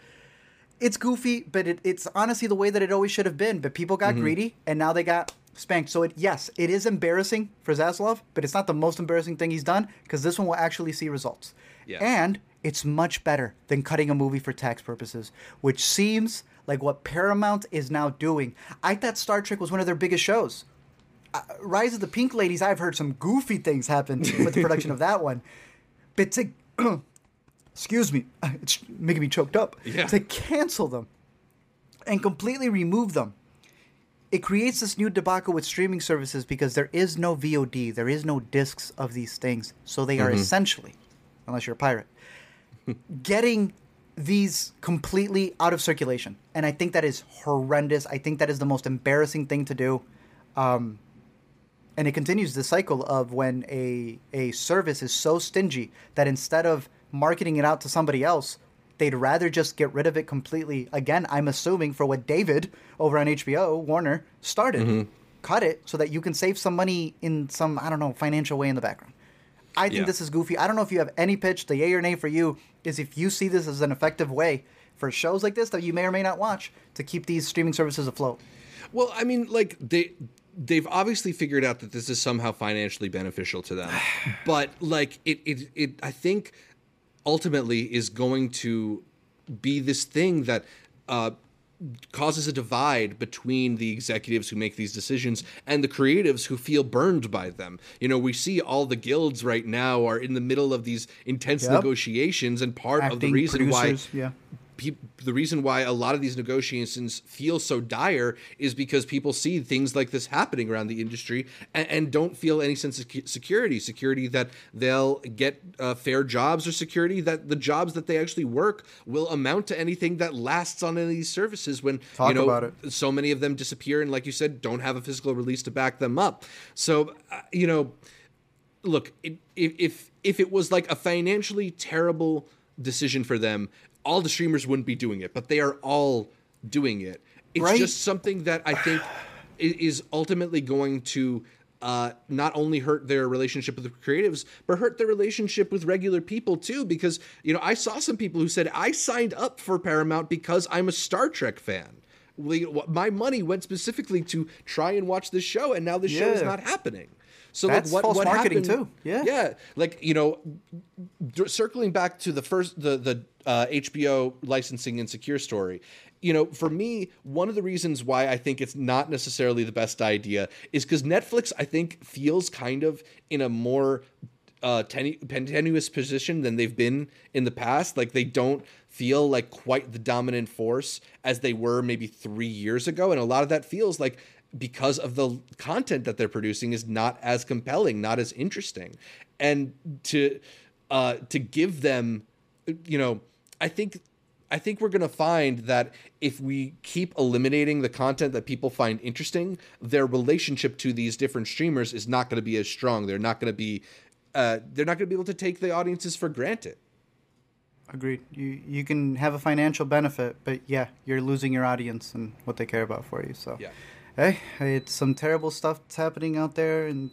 It's goofy, but it's honestly the way that it always should have been, but people got greedy, and now they got spanked. So it is embarrassing for Zaslav, but it's not the most embarrassing thing he's done, because this one will actually see results. Yeah. And it's much better than cutting a movie for tax purposes, which seems like what Paramount is now doing. I thought Star Trek was one of their biggest shows. Rise of the Pink Ladies, I've heard some goofy things happen with the production of that one. But to, excuse me, it's making me choked up, to cancel them and completely remove them, it creates this new debacle with streaming services because there is no VOD, there is no discs of these things, so they are essentially, unless you're a pirate, getting these completely out of circulation. And I think that is horrendous. I think that is the most embarrassing thing to do. And it continues the cycle of when a service is so stingy that instead of marketing it out to somebody else, they'd rather just get rid of it completely. Again, I'm assuming for what David over on HBO, Warner, started. Mm-hmm. Cut it so that you can save some money in some, I don't know, financial way in the background. I think this is goofy. I don't know if you have any pitch. The yay or nay for you is if you see this as an effective way for shows like this that you may or may not watch to keep these streaming services afloat. Well, I mean, like, they've obviously figured out that this is somehow financially beneficial to them. But, like, it I think ultimately is going to be this thing that causes a divide between the executives who make these decisions and the creatives who feel burned by them. You know, we see all the guilds right now are in the middle of these intense negotiations, and part of the reason why... Yeah. The reason why a lot of these negotiations feel so dire is because people see things like this happening around the industry and don't feel any sense of security that they'll get fair jobs, or security that the jobs that they actually work will amount to anything that lasts on any of these services when so many of them disappear and, like you said, don't have a physical release to back them up. So, you know, look, if it was like a financially terrible decision for them, all the streamers wouldn't be doing it, but they are all doing it. It's right? Just something that I think is ultimately going to not only hurt their relationship with the creatives, but hurt their relationship with regular people too. Because, you know, I saw some people who said, I signed up for Paramount because I'm a Star Trek fan. My money went specifically to try and watch this show, and now this show is not happening. So that's like false marketing happened, too. Yeah. Yeah. Like, you know, circling back to the HBO licensing insecure story, you know, for me, one of the reasons why I think it's not necessarily the best idea is because Netflix, I think, feels kind of in a more tenuous position than they've been in the past. Like, they don't feel like quite the dominant force as they were maybe 3 years ago. And a lot of that feels like, because of the content that they're producing is not as compelling, not as interesting. And to give them, you know, I think we're going to find that if we keep eliminating the content that people find interesting, their relationship to these different streamers is not going to be as strong. They're not going to be, able to take the audiences for granted. Agreed. You can have a financial benefit, but yeah, you're losing your audience and what they care about for you. So yeah. Hey, it's some terrible stuff that's happening out there, and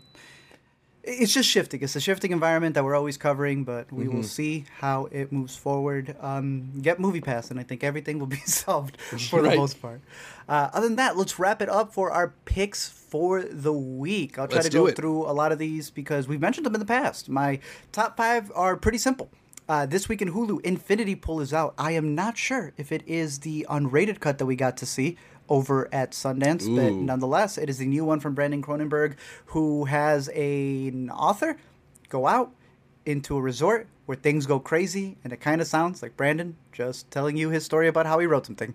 it's just shifting. It's a shifting environment that we're always covering, but we will see how it moves forward. Get Movie Pass, and I think everything will be solved for the most part. Other than that, let's wrap it up for our picks for the week. I'll try to go through a lot of these because we've mentioned them in the past. My top five are pretty simple. This week in Hulu, Infinity Pool is out. I am not sure if it is the unrated cut that we got to see over at Sundance, but nonetheless, it is the new one from Brandon Cronenberg, who has an author go out into a resort where things go crazy, and it kind of sounds like Brandon just telling you his story about how he wrote something.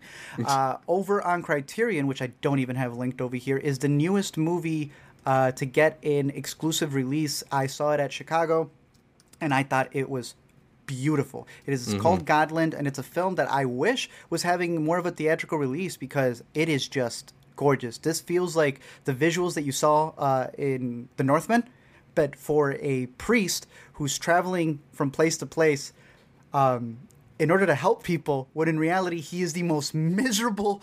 Over on Criterion, which I don't even have linked over here, is the newest movie to get an exclusive release. I saw it at Chicago, and I thought it was beautiful. It is called Godland, and it's a film that I wish was having more of a theatrical release because it is just gorgeous. This feels like the visuals that you saw in The Northman, but for a priest who's traveling from place to place in order to help people, when in reality he is the most miserable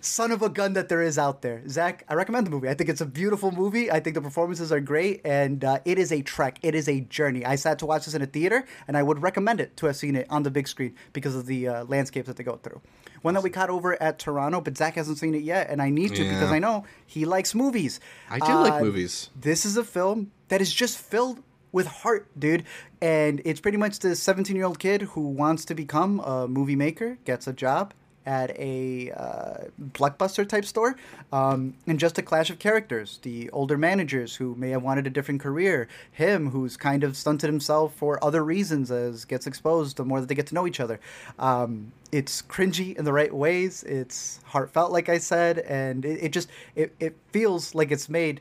son of a gun that there is out there. Zach, I recommend the movie. I think it's a beautiful movie. I think the performances are great, and it is a trek. It is a journey. I sat to watch this in a theater, and I would recommend it to have seen it on the big screen because of the landscapes that they go through. One that we caught over at Toronto, but Zach hasn't seen it yet, and I need to because I know he likes movies. I do like movies. This is a film that is just filled with heart, dude. And it's pretty much the 17-year-old kid who wants to become a movie maker, gets a job at a blockbuster-type store, and just a clash of characters. The older managers who may have wanted a different career, him who's kind of stunted himself for other reasons as gets exposed the more that they get to know each other. It's cringy in the right ways. It's heartfelt, like I said, and it feels like it's made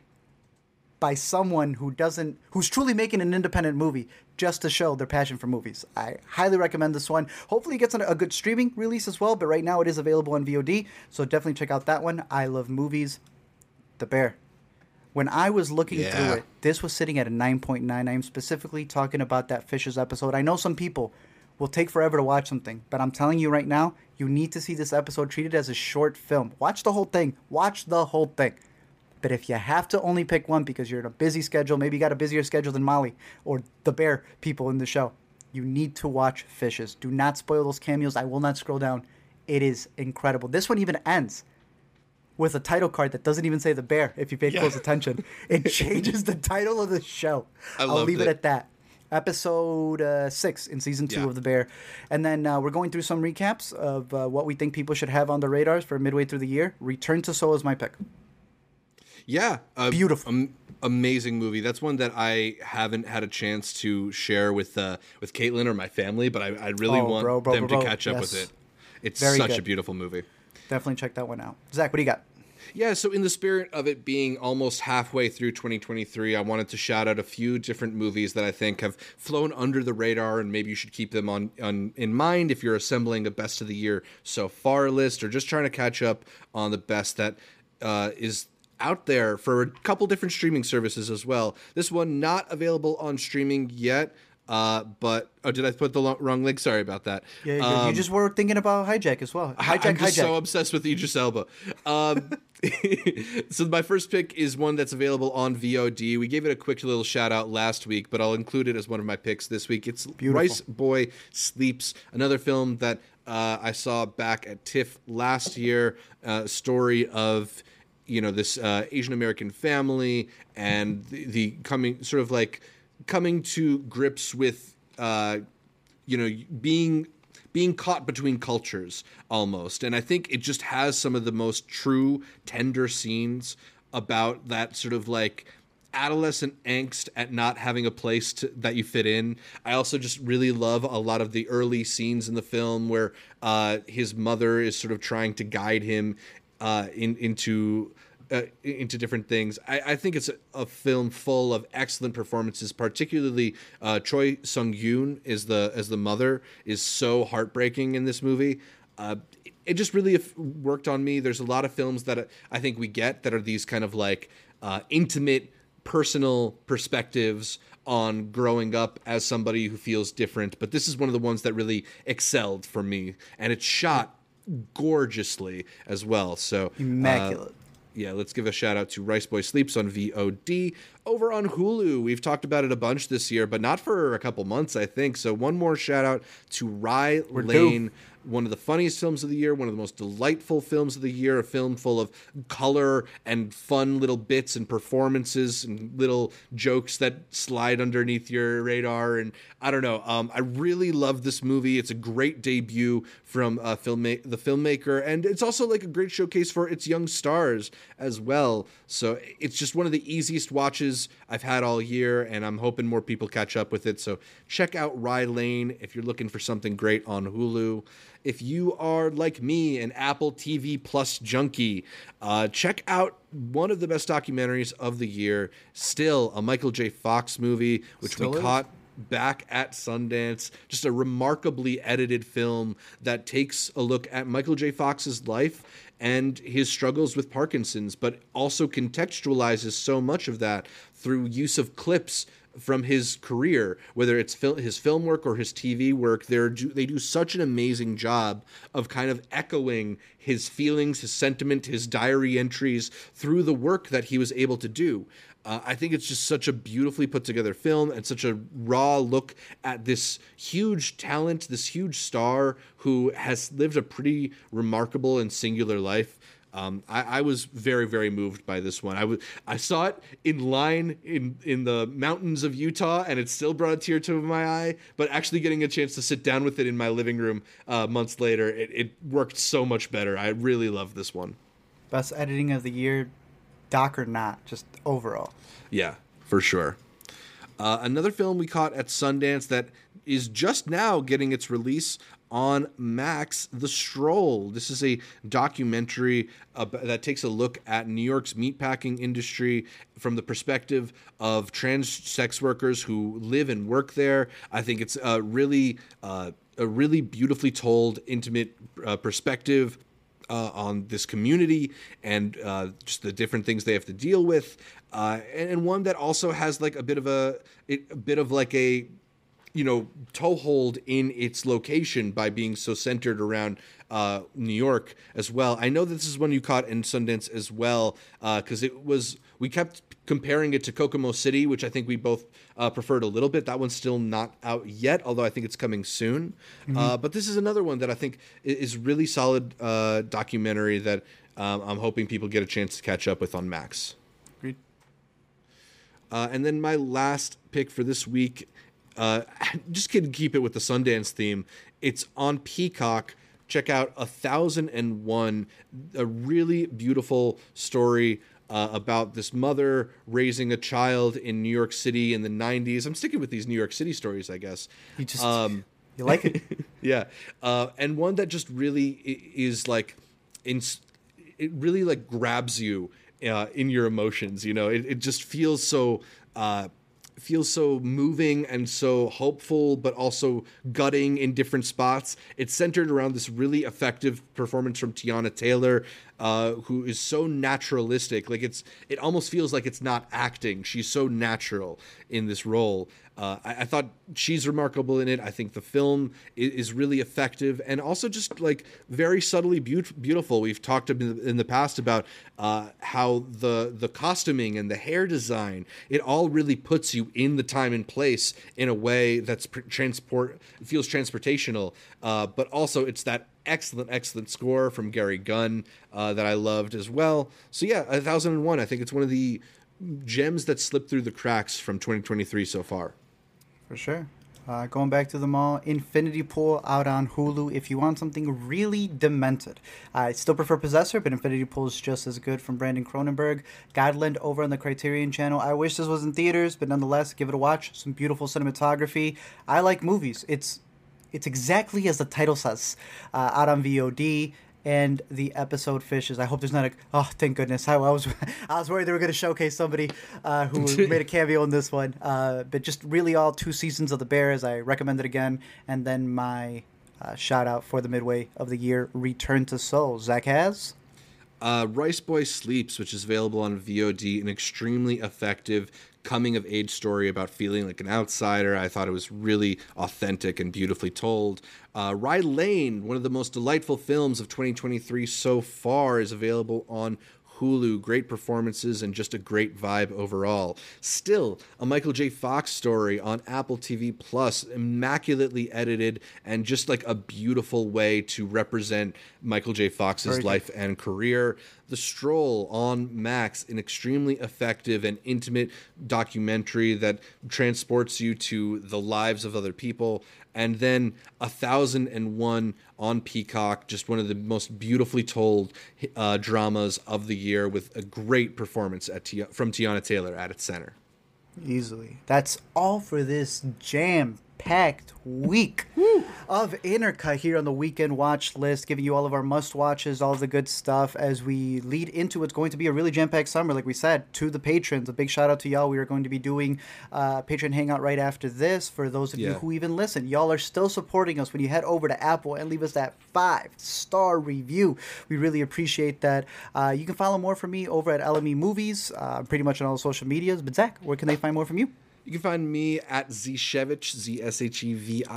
by someone who's truly making an independent movie just to show their passion for movies. I highly recommend this one. Hopefully it gets a good streaming release as well, but right now it is available on VOD, so definitely check out that one. I love movies. The Bear. When I was looking through it, this was sitting at a 9.9. I am specifically talking about that Fishers episode. I know some people will take forever to watch something, but I'm telling you right now, you need to see this episode treated as a short film. Watch the whole thing. Watch the whole thing. But if you have to only pick one because you're in a busy schedule, maybe you got a busier schedule than Molly or the Bear people in the show, you need to watch Fishes. Do not spoil those cameos. I will not scroll down. It is incredible. This one even ends with a title card that doesn't even say The Bear, if you pay close attention. It changes the title of the show. I'll leave it at that. Episode 6 in Season 2 of The Bear. And then we're going through some recaps of what we think people should have on their radars for midway through the year. Return to Seoul is my pick. Yeah. Beautiful. Amazing movie. That's one that I haven't had a chance to share with Caitlin or my family, but I really want them to catch up with it. It's such a beautiful movie. Definitely check that one out. Zach, what do you got? Yeah, so in the spirit of it being almost halfway through 2023, I wanted to shout out a few different movies that I think have flown under the radar, and maybe you should keep them on in mind if you're assembling a best of the year so far list or just trying to catch up on the best that is out there for a couple different streaming services as well. This one not available on streaming yet. But did I put the wrong link? Sorry about that. Yeah, you just were thinking about Hijack as well. I'm just so obsessed with Idris Elba. So my first pick is one that's available on VOD. We gave it a quick little shout out last week, but I'll include it as one of my picks this week. It's Beautiful. Rice Boy Sleeps, another film that I saw back at TIFF last year. Story of this Asian American family and the coming sort of like. Coming to grips with, being caught between cultures almost. And I think it just has some of the most true, tender scenes about that sort of like adolescent angst at not having a place that you fit in. I also just really love a lot of the early scenes in the film where his mother is sort of trying to guide him into different things. I think it's a film full of excellent performances, particularly Choi Sung-yoon as the mother is so heartbreaking in this movie. It just really worked on me. There's a lot of films that I think we get that are these kind of like intimate, personal perspectives on growing up as somebody who feels different. But this is one of the ones that really excelled for me. And it's shot gorgeously as well. So immaculate. Yeah, let's give a shout out to Rice Boy Sleeps on VOD. Over on Hulu, we've talked about it a bunch this year, but not for a couple months, I think. So one more shout out to Rye Lane, one of the funniest films of the year, one of the most delightful films of the year, a film full of color and fun little bits and performances and little jokes that slide underneath your radar. And I don't know, I really love this movie. It's a great debut from the filmmaker, and it's also like a great showcase for its young stars as well. So it's just one of the easiest watches I've had all year, and I'm hoping more people catch up with it. So check out Rye Lane if you're looking for something great on Hulu. If you are like me, an Apple TV Plus junkie, check out one of the best documentaries of the year, still a Michael J. Fox movie, which we caught back at Sundance. Just a remarkably edited film that takes a look at Michael J. Fox's life and his struggles with Parkinson's, but also contextualizes so much of that through use of clips from his career, whether it's his film work or his TV work. They do such an amazing job of kind of echoing his feelings, his sentiment, his diary entries through the work that he was able to do. I think it's just such a beautifully put together film and such a raw look at this huge talent, this huge star who has lived a pretty remarkable and singular life. I was very, very moved by this one. I saw it in line in the mountains of Utah, and it still brought a tear to my eye. But actually getting a chance to sit down with it in my living room months later, it worked so much better. I really love this one. Best editing of the year, doc or not, just overall. Yeah, for sure. Another film we caught at Sundance that is just now getting its release on Max, The Stroll. This is a documentary that takes a look at New York's meatpacking industry from the perspective of trans sex workers who live and work there. I think it's a really beautifully told, intimate perspective on this community and just the different things they have to deal with. and one that also has like a bit of toehold in its location by being so centered around New York as well. I know this is one you caught in Sundance as well, because we kept comparing it to Kokomo City, which I think we both preferred a little bit. That one's still not out yet, although I think it's coming soon. Mm-hmm. But this is another one that I think is really solid documentary that I'm hoping people get a chance to catch up with on Max. Agreed. And then my last pick for this week, just kidding, keep it with the Sundance theme. It's on Peacock. Check out 1001, a really beautiful story about this mother raising a child in New York City in the 90s. I'm sticking with these New York City stories, I guess. You just you like it. Yeah. And one that just really is like, it really like grabs you in your emotions. You know, it just feels so moving and so hopeful, but also gutting in different spots. It's centered around this really effective performance from Tiana Taylor, who is so naturalistic. Like it almost feels like it's not acting. She's so natural in this role. I thought she's remarkable in it. I think the film is really effective and also just like very subtly beautiful. We've talked in the past about how the costuming and the hair design, it all really puts you in the time and place in a way that's feels transportational. But also it's that excellent score from Gary Gunn that I loved as well. So yeah, 1001. I think it's one of the gems that slipped through the cracks from 2023 so far. For sure. Going back to the mall, Infinity Pool out on Hulu if you want something really demented. I still prefer Possessor, but Infinity Pool is just as good from Brandon Cronenberg. Godland over on the Criterion Channel. I wish this was in theaters, but nonetheless, give it a watch. Some beautiful cinematography. I like movies. It's exactly as the title says. Out on VOD. And the episode fishes. I hope there's not oh, thank goodness. I was worried they were going to showcase somebody who made a cameo in this one. But just really all 2 seasons of The Bear, as I recommend it again. And then my shout-out for the midway of the year, Return to Seoul. Zach has? Rice Boy Sleeps, which is available on VOD, an extremely effective coming-of-age story about feeling like an outsider. I thought it was really authentic and beautifully told. Rye Lane, one of the most delightful films of 2023 so far, is available on Hulu. Great performances and just a great vibe overall. Still, a Michael J. Fox story on Apple TV Plus, immaculately edited and just like a beautiful way to represent Michael J. Fox's life and career. The Stroll on Max, an extremely effective and intimate documentary that transports you to the lives of other people. And then 1001 on Peacock, just one of the most beautifully told dramas of the year with a great performance from Tiana Taylor at its center. Easily. That's all for this jam-packed week of Intercut here on the Weekend Watch List, giving you all of our must-watches, all of the good stuff as we lead into what's going to be a really jam-packed summer. Like we said, to the patrons, a big shout-out to y'all. We are going to be doing a patron hangout right after this. For those of you who even listen, y'all are still supporting us when you head over to Apple and leave us that 5-star review. We really appreciate that. You can follow more from me over at LME Movies, pretty much on all social medias. But Zach, where can they find more from you? You can find me at Zshevich,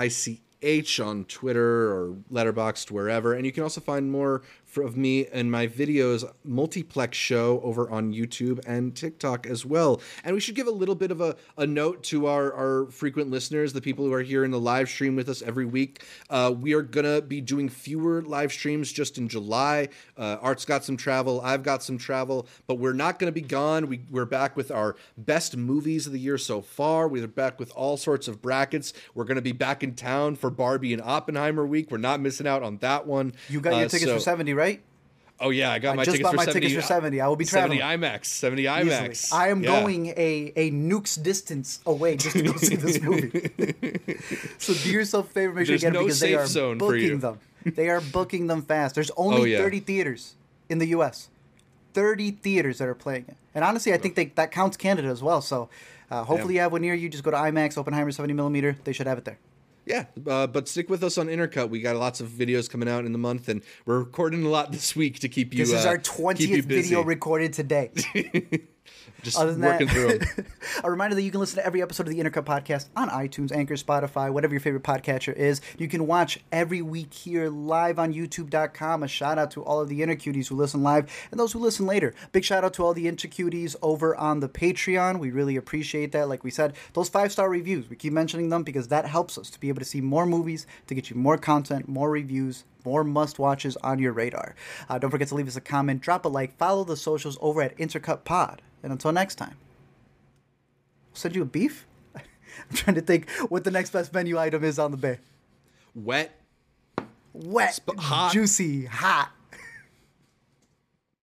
Zshevich on Twitter or Letterboxd, wherever. And you can also find more of me and my videos, Multiplex Show, over on YouTube and TikTok as well. And we should give a little bit of a note to our frequent listeners, the people who are here in the live stream with us every week. We are going to be doing fewer live streams just in July. Art's got some travel. I've got some travel. But we're not going to be gone. We're back with our best movies of the year so far. We're back with all sorts of brackets. We're going to be back in town for Barbie and Oppenheimer week. We're not missing out on that one. You got your tickets for 70, right? Oh, yeah, I got my tickets for 70. I just bought my tickets for 70. I will be traveling. 70 IMAX. Easily. I am going a nuke's distance away just to go see this movie. So do yourself a favor. Make sure you get them because they are booking them. They are booking them fast. There's only 30 theaters in the U.S. 30 theaters that are playing it. And honestly, I think that counts Canada as well. So hopefully you have one near you. Just go to IMAX, Oppenheimer 70mm. They should have it there. Yeah, but stick with us on Intercut. We got lots of videos coming out in the month, and we're recording a lot this week to keep you busy. This is our 20th video recorded today. Just working through them. A reminder that you can listen to every episode of the Intercut podcast on iTunes, Anchor, Spotify, whatever your favorite podcatcher is. You can watch every week here live on YouTube.com. A shout out to all of the Intercuties who listen live and those who listen later. Big shout out to all the Intercuties over on the Patreon. We really appreciate that. Like we said, those 5-star reviews, we keep mentioning them because that helps us to be able to see more movies, to get you more content, more reviews, more must-watches on your radar. Don't forget to leave us a comment, drop a like, follow the socials over at Intercut Pod. And until next time, I'll send you a beef? I'm trying to think what the next best menu item is on the Bay. Wet. Hot. Juicy. Hot.